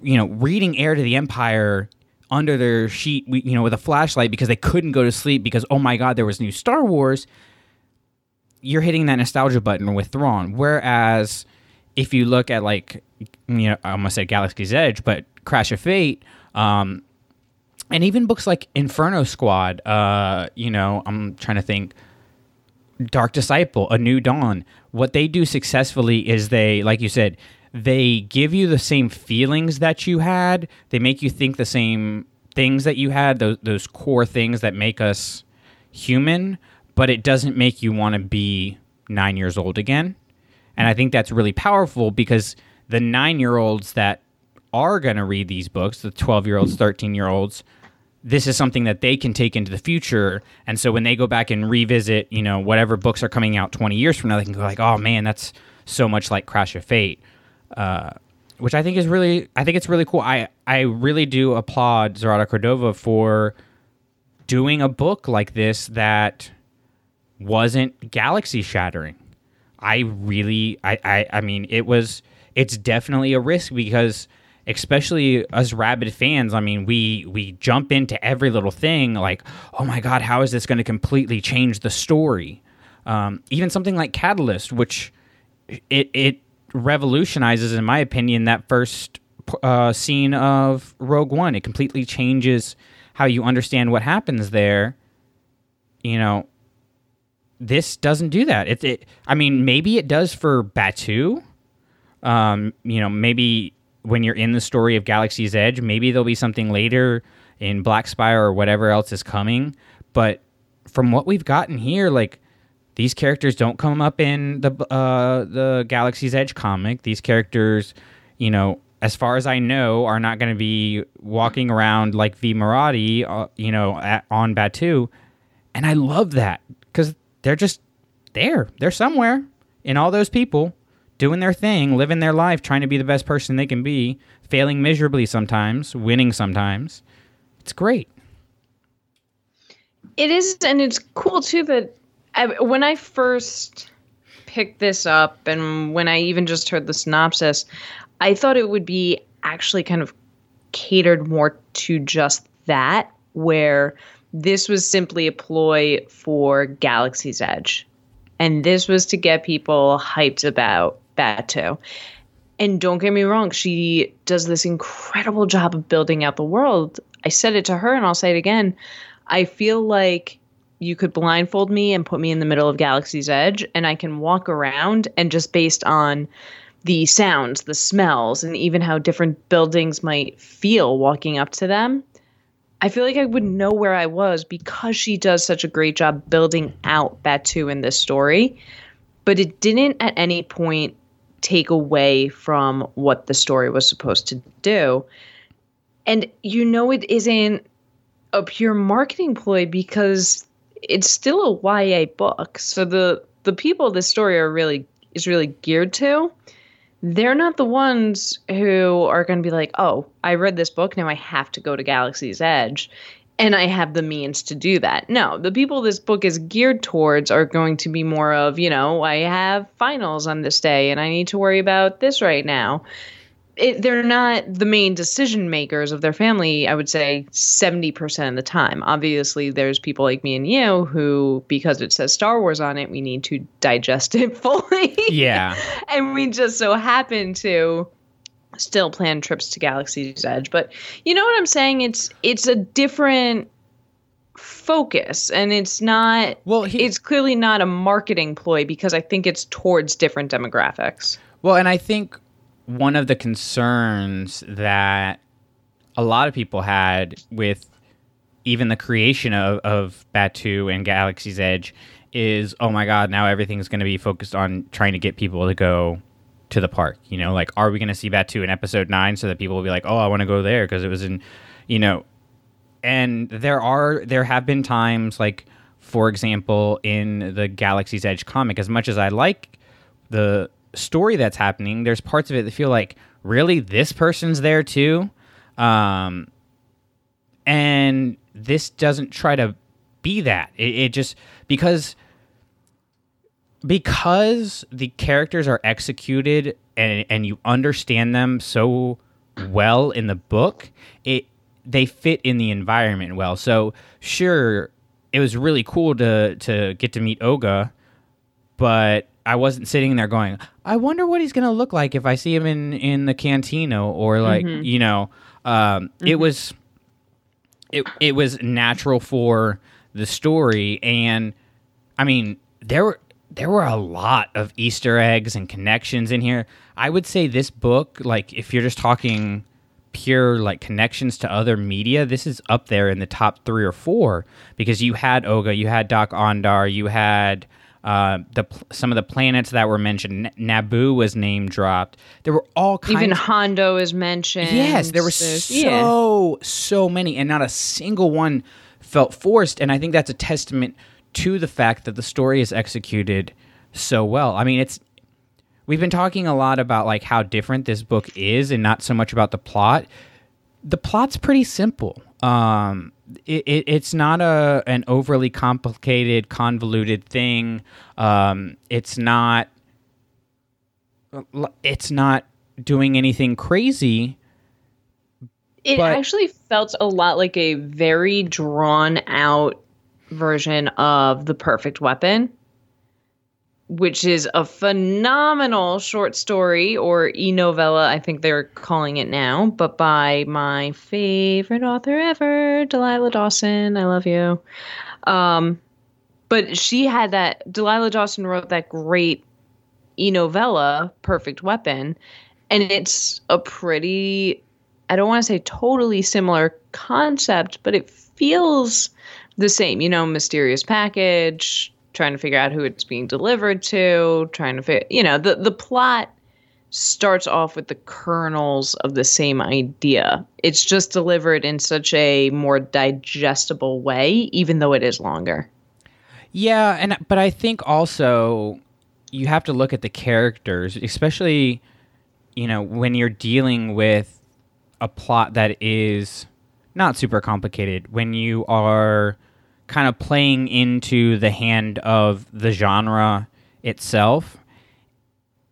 you know, reading Heir to the Empire under their sheet, you know, with a flashlight because they couldn't go to sleep because, oh my God, there was new Star Wars, you're hitting that nostalgia button with Thrawn. Whereas if you look at, like, you know, I almost said Galaxy's Edge, but Crash of Fate, um, and even books like Inferno Squad, uh, you know, I'm trying to think, Dark Disciple, A New Dawn, what they do successfully is they, like you said, they give you the same feelings that you had. They make you think the same things that you had, those, those core things that make us human, but it doesn't make you want to be nine years old again. And I think that's really powerful because the nine-year-olds that are going to read these books, the twelve-year-olds, thirteen-year-olds, this is something that they can take into the future. And so when they go back and revisit, you know, whatever books are coming out twenty years from now, they can go like, oh, man, that's so much like Crash of Fate. Uh, which I think is really, I think it's really cool. I, I really do applaud Zoraida Cordova for doing a book like this that wasn't galaxy shattering. I really, I, I, I mean, it was, it's definitely a risk because especially us rabid fans, I mean, we, we jump into every little thing like, oh my God, how is this going to completely change the story? Um, even something like Catalyst, which it, it, revolutionizes, in my opinion, that first uh, scene of Rogue One. It completely changes how you understand what happens there. You know, this doesn't do that. It, it I mean, maybe it does for Batuu. Um, you know, maybe when you're in the story of Galaxy's Edge, maybe there'll be something later in Black Spire or whatever else is coming. But from what we've gotten here, like, these characters don't come up in the uh, the Galaxy's Edge comic. These characters, you know, as far as I know, are not going to be walking around like V. Morati, uh, you know, at, on Batuu. And I love that because they're just there. They're somewhere in all those people doing their thing, living their life, trying to be the best person they can be, failing miserably sometimes, winning sometimes. It's great. It is, and it's cool, too, that I, when I first picked this up and when I even just heard the synopsis, I thought it would be actually kind of catered more to just that, where this was simply a ploy for Galaxy's Edge. And this was to get people hyped about Batuu. And don't get me wrong, she does this incredible job of building out the world. I said it to her and I'll say it again. I feel like you could blindfold me and put me in the middle of Galaxy's Edge, and I can walk around, and just based on the sounds, the smells, and even how different buildings might feel walking up to them, I feel like I would know where I was because she does such a great job building out Batuu in this story. But it didn't at any point take away from what the story was supposed to do. And you know it isn't a pure marketing ploy because it's still a Y A book. So the the people this story are really is really geared to, they're not the ones who are going to be like, oh, I read this book, now I have to go to Galaxy's Edge, and I have the means to do that. No, the people this book is geared towards are going to be more of, you know, I have finals on this day, and I need to worry about this right now. It, they're not the main decision makers of their family, I would say, seventy percent of the time. Obviously, there's people like me and you who, because it says Star Wars on it, we need to digest it fully. Yeah. And we just so happen to still plan trips to Galaxy's Edge. But you know what I'm saying? It's it's a different focus, and it's not well, he, it's clearly not a marketing ploy because I think it's towards different demographics. Well, and I think one of the concerns that a lot of people had with even the creation of, of Batuu and Galaxy's Edge is, oh my God, now everything's going to be focused on trying to get people to go to the park. You know, like, are we going to see Batuu in episode nine so that people will be like, oh, I want to go there because it was in, you know, and there are, there have been times like, for example, in the Galaxy's Edge comic, as much as I like the story that's happening, there's parts of it that feel like, really, this person's there too? Um, and this doesn't try to be that. It, it just, because because the characters are executed and and you understand them so well in the book, it they fit in the environment well. So sure, it was really cool to to get to meet Ahsoka, but I wasn't sitting there going, I wonder what he's going to look like if I see him in, in the cantina or like, mm-hmm. you know, um, mm-hmm. it was, it, it was natural for the story. And I mean, there were, there were a lot of Easter eggs and connections in here. I would say this book, like if you're just talking pure like connections to other media, this is up there in the top three or four because you had Ahsoka, you had Doc Ondar, you had, Uh, the some of the planets that were mentioned, N- Naboo was name dropped. There were all kinds. Even Hondo is mentioned. Yes, there were There's, so yeah. so many, and not a single one felt forced. And I think that's a testament to the fact that the story is executed so well. I mean, it's we've been talking a lot about like how different this book is, and not so much about the plot. The plot's pretty simple. Um, It, it, it's not a an overly complicated, convoluted thing. Um, it's not. It's not doing anything crazy. It but... actually felt a lot like a very drawn out version of The Perfect Weapon, which is a phenomenal short story or e-novella, I think they're calling it now, but by my favorite author ever, Delilah Dawson. I love you. Um, but she had that, Delilah Dawson wrote that great e-novella, Perfect Weapon, and it's a pretty, I don't want to say totally similar concept, but it feels the same, you know, mysterious package, trying to figure out who it's being delivered to, trying to figure, you know, the, the plot starts off with the kernels of the same idea. It's just delivered in such a more digestible way, even though it is longer. Yeah, and but I think also you have to look at the characters, especially, you know, when you're dealing with a plot that is not super complicated, when you are kind of playing into the hand of the genre itself,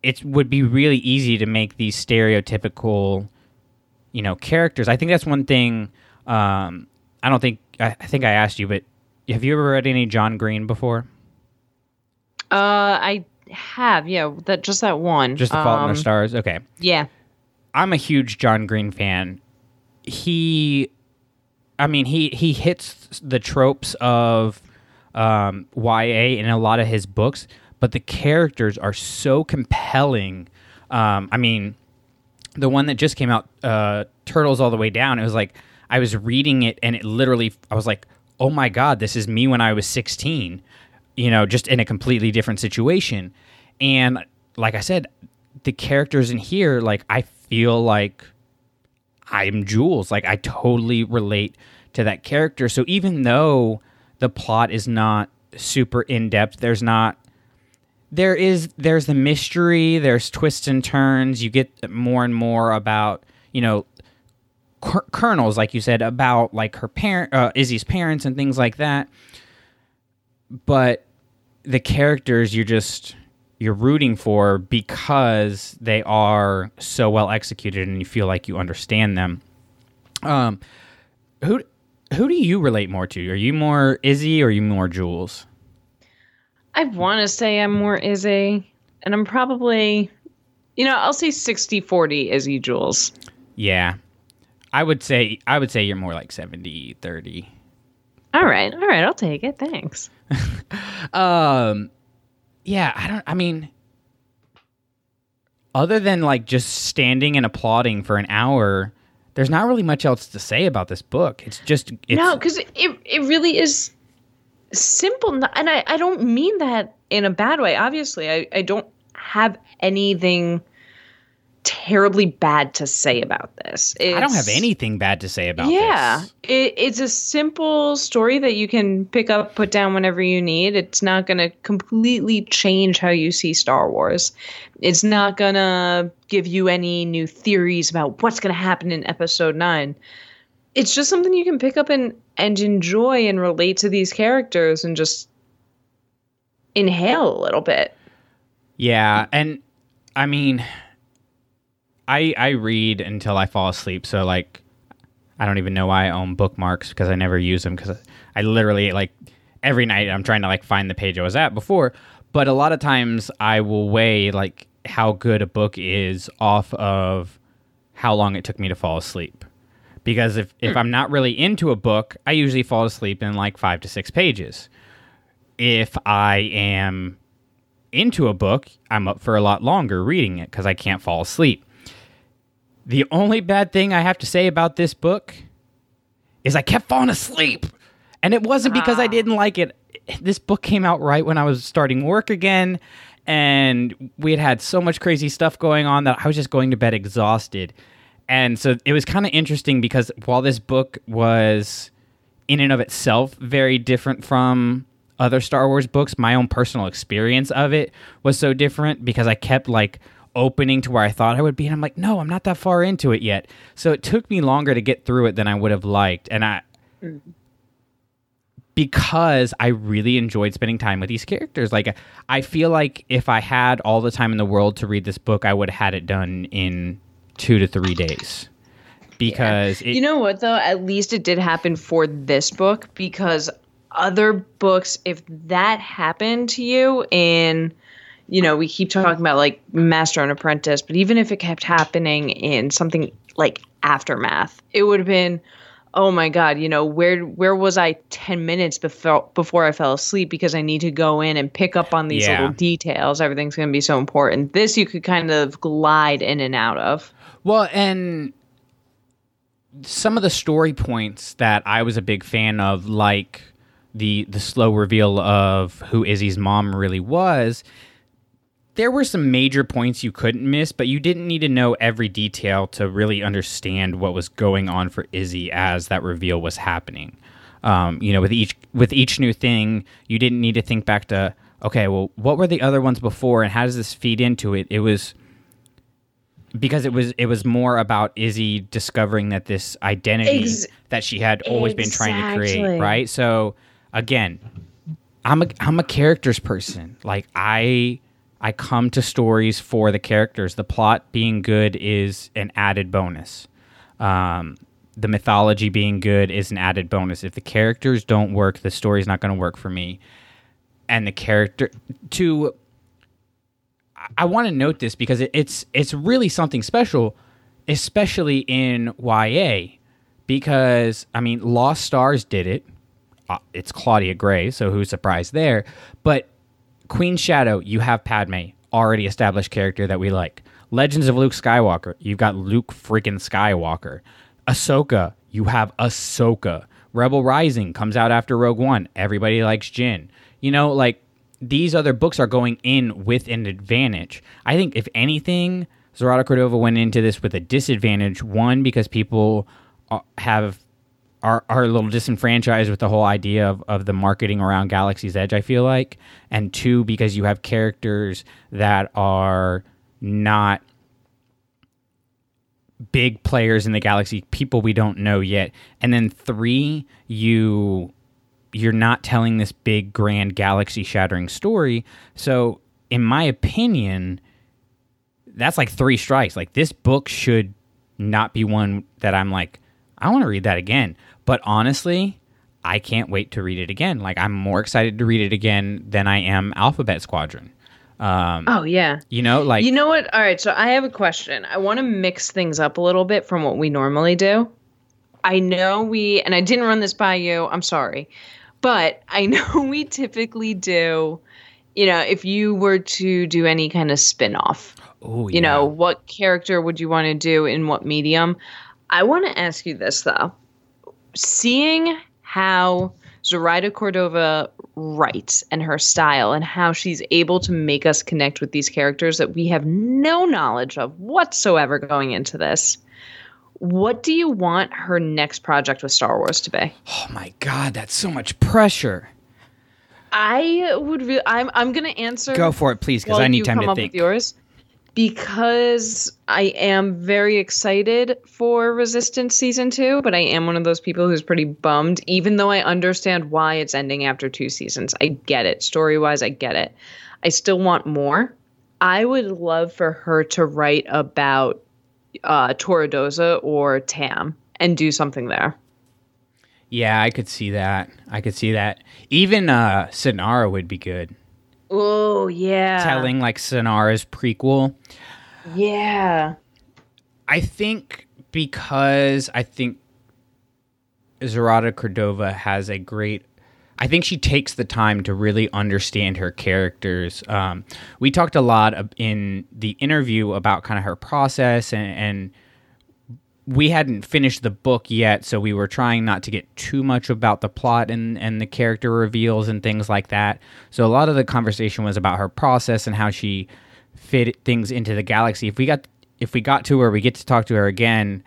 it would be really easy to make these stereotypical, you know, characters. I think that's one thing. Um, I don't think I, I think I asked you, but have you ever read any John Green before? Uh, I have. Yeah, that just that one. Just The Fault um, in Our Stars. Okay. Yeah, I'm a huge John Green fan. He. I mean, he, he hits the tropes of um, Y A in a lot of his books, but the characters are so compelling. Um, I mean, the one that just came out, uh, Turtles All the Way Down, it was like, I was reading it, and it literally, I was like, oh my God, this is me when I was sixteen, you know, just in a completely different situation. And like I said, the characters in here, like, I feel like I'm Jules. Like, I totally relate to that character. So even though the plot is not super in-depth, there's not, there is, there's the mystery, there's twists and turns. You get more and more about, you know, cur- kernels, like you said, about, like, her parent, uh, Izzy's parents and things like that. But the characters, you're just, you're rooting for because they are so well executed and you feel like you understand them. Um, who who do you relate more to? Are you more Izzy or are you more Jules? I want to say I'm more Izzy, and I'm probably, you know, I'll say sixty forty Izzy Jules. Yeah. I would say I would say you're more like seventy thirty. All right. All right, I'll take it. Thanks. um Yeah, I don't, I mean, other than like just standing and applauding for an hour, there's not really much else to say about this book. It's just, it's, no, because it, it really is simple. And I, I don't mean that in a bad way. Obviously, I, I don't have anything terribly bad to say about this. It's, I don't have anything bad to say about yeah, this. Yeah, it, it's a simple story that you can pick up, put down whenever you need. It's not going to completely change how you see Star Wars. It's not going to give you any new theories about what's going to happen in Episode nine. It's just something you can pick up and, and enjoy and relate to these characters and just inhale a little bit. Yeah, and I mean... I, I read until I fall asleep, so, like, I don't even know why I own bookmarks because I never use them because I literally, like, every night I'm trying to, like, find the page I was at before, but a lot of times I will weigh, like, how good a book is off of how long it took me to fall asleep because if, if I'm not really into a book, I usually fall asleep in, like, five to six pages. If I am into a book, I'm up for a lot longer reading it because I can't fall asleep. The only bad thing I have to say about this book is I kept falling asleep. And it wasn't because ah. I didn't like it. This book came out right when I was starting work again. And we had had so much crazy stuff going on that I was just going to bed exhausted. And so it was kind of interesting because while this book was in and of itself very different from other Star Wars books, my own personal experience of it was so different because I kept like... opening to where I thought I would be, and I'm like, no, I'm not that far into it yet. So it took me longer to get through it than I would have liked, and I mm. because I really enjoyed spending time with these characters. Like, I feel like if I had all the time in the world to read this book, I would have had it done in two to three days. Because yeah. it, you know what, though, at least it did happen for this book. Because other books, if that happened to you in You know, we keep talking about, like, Master and Apprentice, but even if it kept happening in something like Aftermath, it would have been, oh, my God, you know, where where was I ten minutes before before I fell asleep because I need to go in and pick up on these yeah. little details. Everything's going to be so important. This you could kind of glide in and out of. Well, and some of the story points that I was a big fan of, like the the slow reveal of who Izzy's mom really was, there were some major points you couldn't miss, but you didn't need to know every detail to really understand what was going on for Izzy as that reveal was happening. Um, you know, with each with each new thing, you didn't need to think back to, okay, well, what were the other ones before, and how does this feed into it? It was because it was it was more about Izzy discovering that this identity Ex- that she had always exactly. been trying to create, right? So again, I'm a I'm a characters person. Like I. I come to stories for the characters. The plot being good is an added bonus. Um, the mythology being good is an added bonus. If the characters don't work, the story's not going to work for me. And the character... to, I want to note this because it, it's it's really something special, especially in Y A, because, I mean, Lost Stars did it. Uh, it's Claudia Gray, so who's surprised there? But Queen Shadow, you have Padme, already established character that we like. Legends of Luke Skywalker, you've got Luke freaking Skywalker. Ahsoka, you have Ahsoka. Rebel Rising comes out after Rogue One. Everybody likes Jyn. You know, like, these other books are going in with an advantage. I think, if anything, Zoraida Cordova went into this with a disadvantage. One, because people have are, are a little disenfranchised with the whole idea of, of the marketing around Galaxy's Edge, I feel like. And two, because you have characters that are not big players in the galaxy, people we don't know yet. And then three, you... you're not telling this big, grand, galaxy-shattering story. So, in my opinion, that's like three strikes. Like, this book should not be one that I'm like, I want to read that again. But honestly, I can't wait to read it again. Like, I'm more excited to read it again than I am Alphabet Squadron. Um, oh, yeah. You know, like... You know what? All right, so I have a question. I want to mix things up a little bit from what we normally do. I know we... And I didn't run this by you. I'm sorry. But I know we typically do, you know, if you were to do any kind of spin-off, Ooh, yeah. you know, what character would you want to do in what medium? I want to ask you this, though. Seeing how Zoraida Cordova writes and her style and how she's able to make us connect with these characters that we have no knowledge of whatsoever going into this, what do you want her next project with Star Wars to be? Oh my God, that's so much pressure. I would. Re- I'm. I'm going to answer. Go for it, please, because I need time to think. While you come up with yours, because I am very excited for Resistance season two, but I am one of those people who's pretty bummed, even though I understand why it's ending after two seasons. I get it, story wise. I get it. I still want more. I would love for her to write about Uh, Toradoza or Tam and do something there. Yeah, I could see that. I could see that. Even uh, Sinara would be good. Oh, yeah. Telling like Sinara's prequel. Yeah. I think because I think Zoraida Cordova has a great... I think she takes the time to really understand her characters. Um, we talked a lot in the interview about kind of her process, and, and we hadn't finished the book yet, so we were trying not to get too much about the plot and, and the character reveals and things like that. So a lot of the conversation was about her process and how she fit things into the galaxy. If we got if we got to her, we get to talk to her again,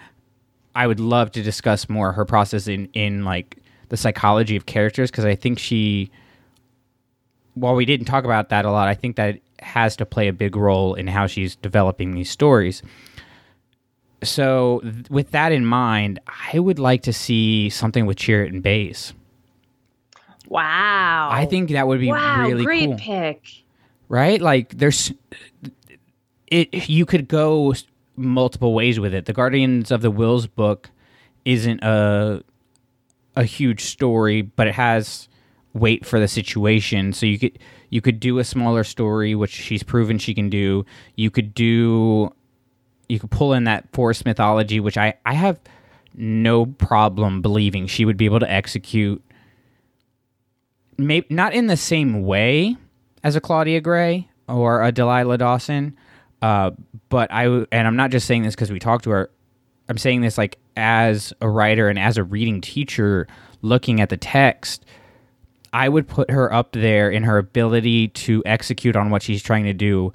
I would love to discuss more her process in, in like, the psychology of characters, because I think she, while we didn't talk about that a lot, I think that has to play a big role in how she's developing these stories. So th- with that in mind, I would like to see something with Chirrut and Baze. Wow. I think that would be wow, really great cool. Pick. Right? Like, there's, it. You could go multiple ways with it. The Guardians of the Wills book isn't a... a huge story, but it has weight for the situation. So you could you could do a smaller story, which she's proven she can do. You could do you could pull in that Force mythology, which I, I have no problem believing she would be able to execute. Maybe not in the same way as a Claudia Gray or a Delilah Dawson, uh, but I and I'm not just saying this because we talked to her. I'm saying this like as a writer and as a reading teacher looking at the text, I would put her up there in her ability to execute on what she's trying to do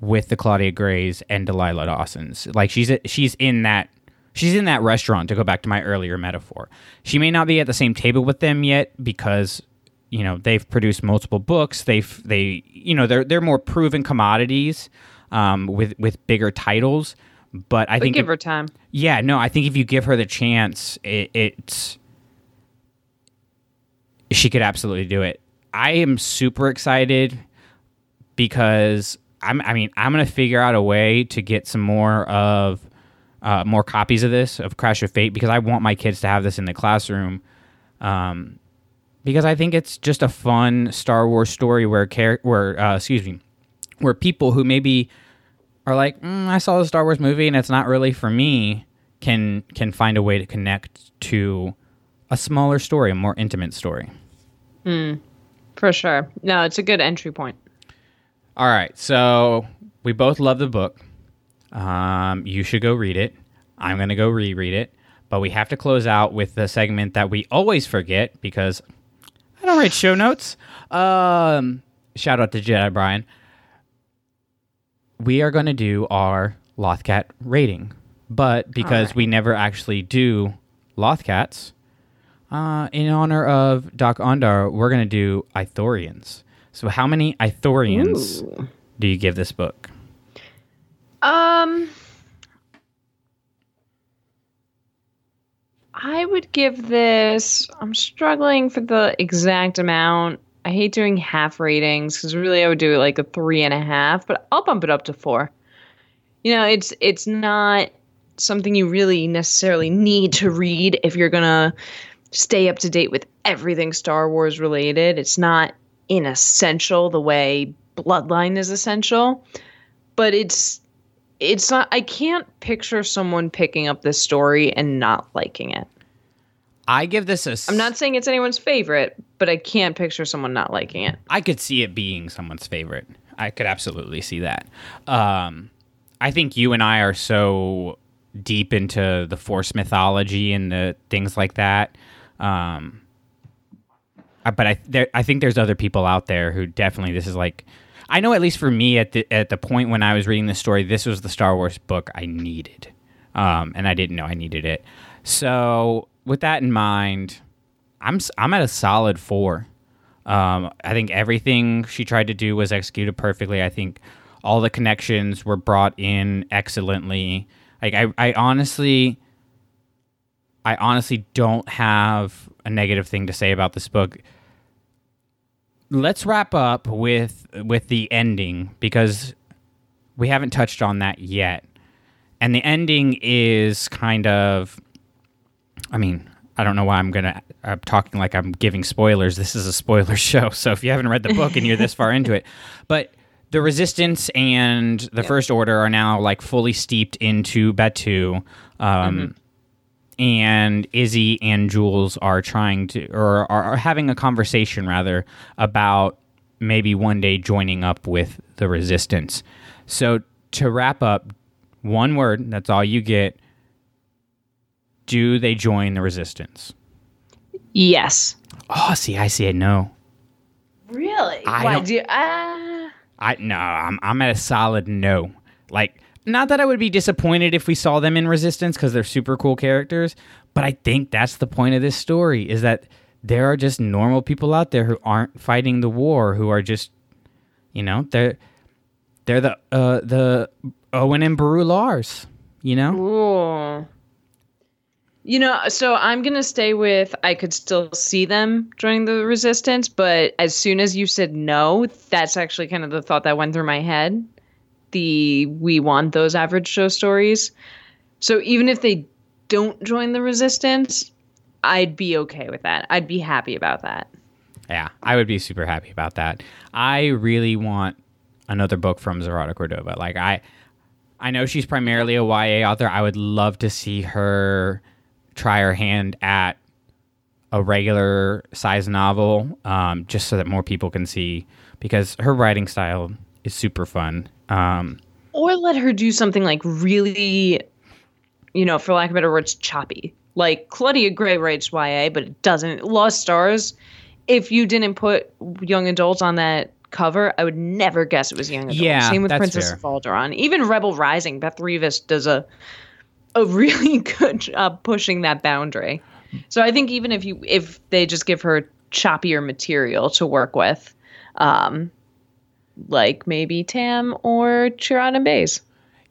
with the Claudia Grays and Delilah Dawsons. Like she's a, she's in that she's in that restaurant, to go back to my earlier metaphor. She may not be at the same table with them yet because, you know, they've produced multiple books. They've they you know, they're they're more proven commodities um, with with bigger titles. But I we think give if, her time. Yeah, no, I think if you give her the chance, it, it's she could absolutely do it. I am super excited because I'm. I mean, I'm gonna figure out a way to get some more of uh, more copies of this of Crash of Fate because I want my kids to have this in the classroom. Um, because I think it's just a fun Star Wars story where char- where uh, excuse me, where people who maybe are like, mm, I saw the Star Wars movie and it's not really for me, can can find a way to connect to a smaller story, a more intimate story. Mm, for sure. No, it's a good entry point. All right. So we both love the book. Um, you should go read it. I'm going to go reread it. But we have to close out with the segment that we always forget because I don't write show notes. Um, shout out to Jedi Brian. We are going to do our Lothcat rating. But because right. we never actually do Lothcats, uh, in honor of Doc Ondar, we're going to do Ithorians. So how many Ithorians Ooh. do you give this book? Um... I would give this, I'm struggling for the exact amount. I hate doing half ratings because really I would do it like a three and a half, but I'll bump it up to four. You know, it's it's not something you really necessarily need to read if you're going to stay up to date with everything Star Wars related. It's not inessential the way Bloodline is essential, but it's... It's not. I can't picture someone picking up this story and not liking it. I give this a. S- I'm not saying it's anyone's favorite, but I can't picture someone not liking it. I could see it being someone's favorite. I could absolutely see that. Um, I think you and I are so deep into the Force mythology and the things like that. Um, but I, there, I think there's other people out there who definitely this is like. I know at least for me at the at the point when I was reading this story, this was the Star Wars book I needed, um, and I didn't know I needed it. So with that in mind, I'm I'm at a solid four. Um, I think everything she tried to do was executed perfectly. I think all the connections were brought in excellently. Like I, I honestly, I honestly don't have a negative thing to say about this book. Let's wrap up with with the ending because we haven't touched on that yet. And the ending is kind of, I mean, I don't know why I'm going to, I'm talking like I'm giving spoilers. This is a spoiler show. So if you haven't read the book and you're this far into it, but the Resistance and the yep. First Order are now like fully steeped into Batuu. Um, mm-hmm. And Izzy and Jules are trying to, or are, are having a conversation rather about maybe one day joining up with the Resistance. So to wrap up, one word, that's all you get. Do they join the Resistance? Yes. Oh, see, I see it. No. Really? I Why do you, uh... I no, I'm I'm at a solid no. Like, not that I would be disappointed if we saw them in Resistance because they're super cool characters, but I think that's the point of this story is that there are just normal people out there who aren't fighting the war, who are just, you know, they're they're the uh, the Owen and Beru Lars, you know? Ooh. You know, so I'm going to stay with I could still see them during the Resistance, but as soon as you said no, that's actually kind of the thought that went through my head. The we want those average show stories. So even if they don't join the Resistance, I'd be okay with that. I'd be happy about that. Yeah, I would be super happy about that. I really want another book from Zoraida Cordova. Like I, I know she's primarily a Y A author. I would love to see her try her hand at a regular size novel, um, just so that more people can see, because her writing style is super fun. Um, or let her do something like really, you know, for lack of better words, choppy. Like Claudia Gray writes Y A, but it doesn't. Lost Stars, if you didn't put young adults on that cover, I would never guess it was young adults. Yeah, same with Princess fair. of Alderaan. Even Rebel Rising, Beth Revis does a a really good job pushing that boundary. So I think even if you if they just give her choppier material to work with, um, like maybe Tam or Chirrut and Baze.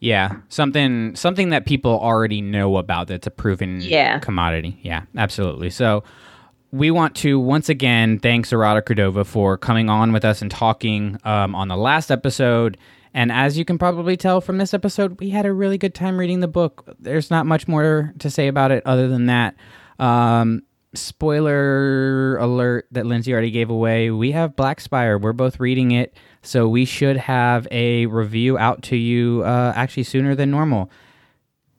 Yeah, something something that people already know about that's a proven yeah. commodity. Yeah, absolutely. So we want to, once again, thank Zoraida Cordova for coming on with us and talking um, on the last episode. And as you can probably tell from this episode, we had a really good time reading the book. There's not much more to say about it other than that. Um, spoiler alert that Lindsay already gave away. We have Black Spire. We're both reading it. So we should have a review out to you uh, actually sooner than normal.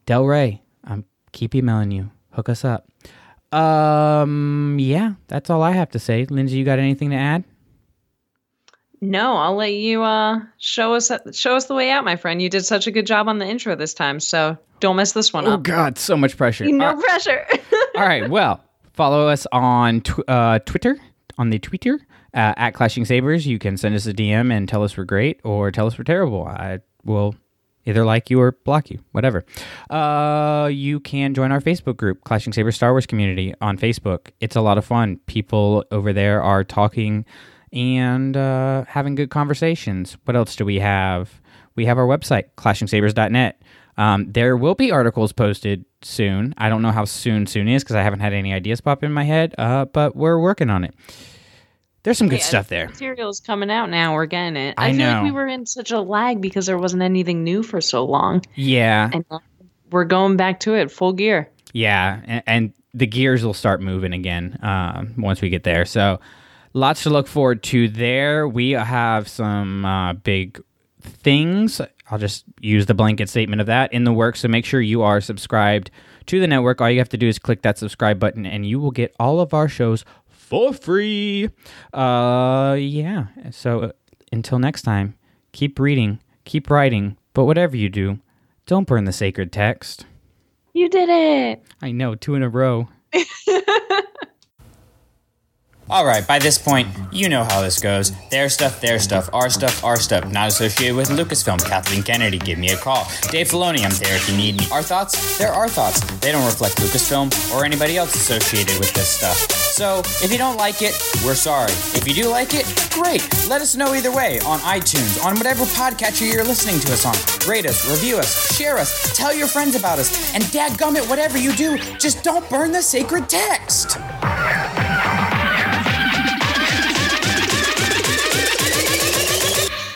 Del Rey, I'm keep emailing you. Hook us up. Um, yeah, that's all I have to say. Lindsay, you got anything to add? No, I'll let you uh, show us show us the way out, my friend. You did such a good job on the intro this time, so don't mess this one oh, up. Oh, God, so much pressure. No all pressure. All right, well, follow us on tw- uh, Twitter, on the Twitter, uh, at Clashing Sabers. You can send us a D M and tell us we're great or tell us we're terrible. I will either like you or block you, whatever. Uh, you can join our Facebook group, Clashing Sabers Star Wars Community, on Facebook. It's a lot of fun. People over there are talking and uh, having good conversations. What else do we have? We have our website, clashing sabers dot net. Um, there will be articles posted soon. I don't know how soon soon is because I haven't had any ideas pop in my head, uh, but we're working on it. There's some good yeah, stuff there. Material's coming out now. We're getting it. I, I feel know. like we were in such a lag because there wasn't anything new for so long. Yeah. And we're going back to it full gear. Yeah, and, and the gears will start moving again uh, once we get there. So lots to look forward to there. We have some uh, big things. I'll just use the blanket statement of that in the works. So make sure you are subscribed to the network. All you have to do is click that subscribe button and you will get all of our shows for free. Uh, yeah. So until next time, keep reading, keep writing, but whatever you do, don't burn the sacred text. You did it. I know, two in a row. All right, by this point, you know how this goes. Their stuff, their stuff, our stuff, our stuff. Not associated with Lucasfilm. Kathleen Kennedy, give me a call. Dave Filoni, I'm there if you need me. Our thoughts, they're our thoughts. They don't reflect Lucasfilm or anybody else associated with this stuff. So, if you don't like it, we're sorry. If you do like it, great. Let us know either way on iTunes, on whatever podcatcher you're listening to us on. Rate us, review us, share us, tell your friends about us, and dadgummit, whatever you do, just don't burn the sacred text.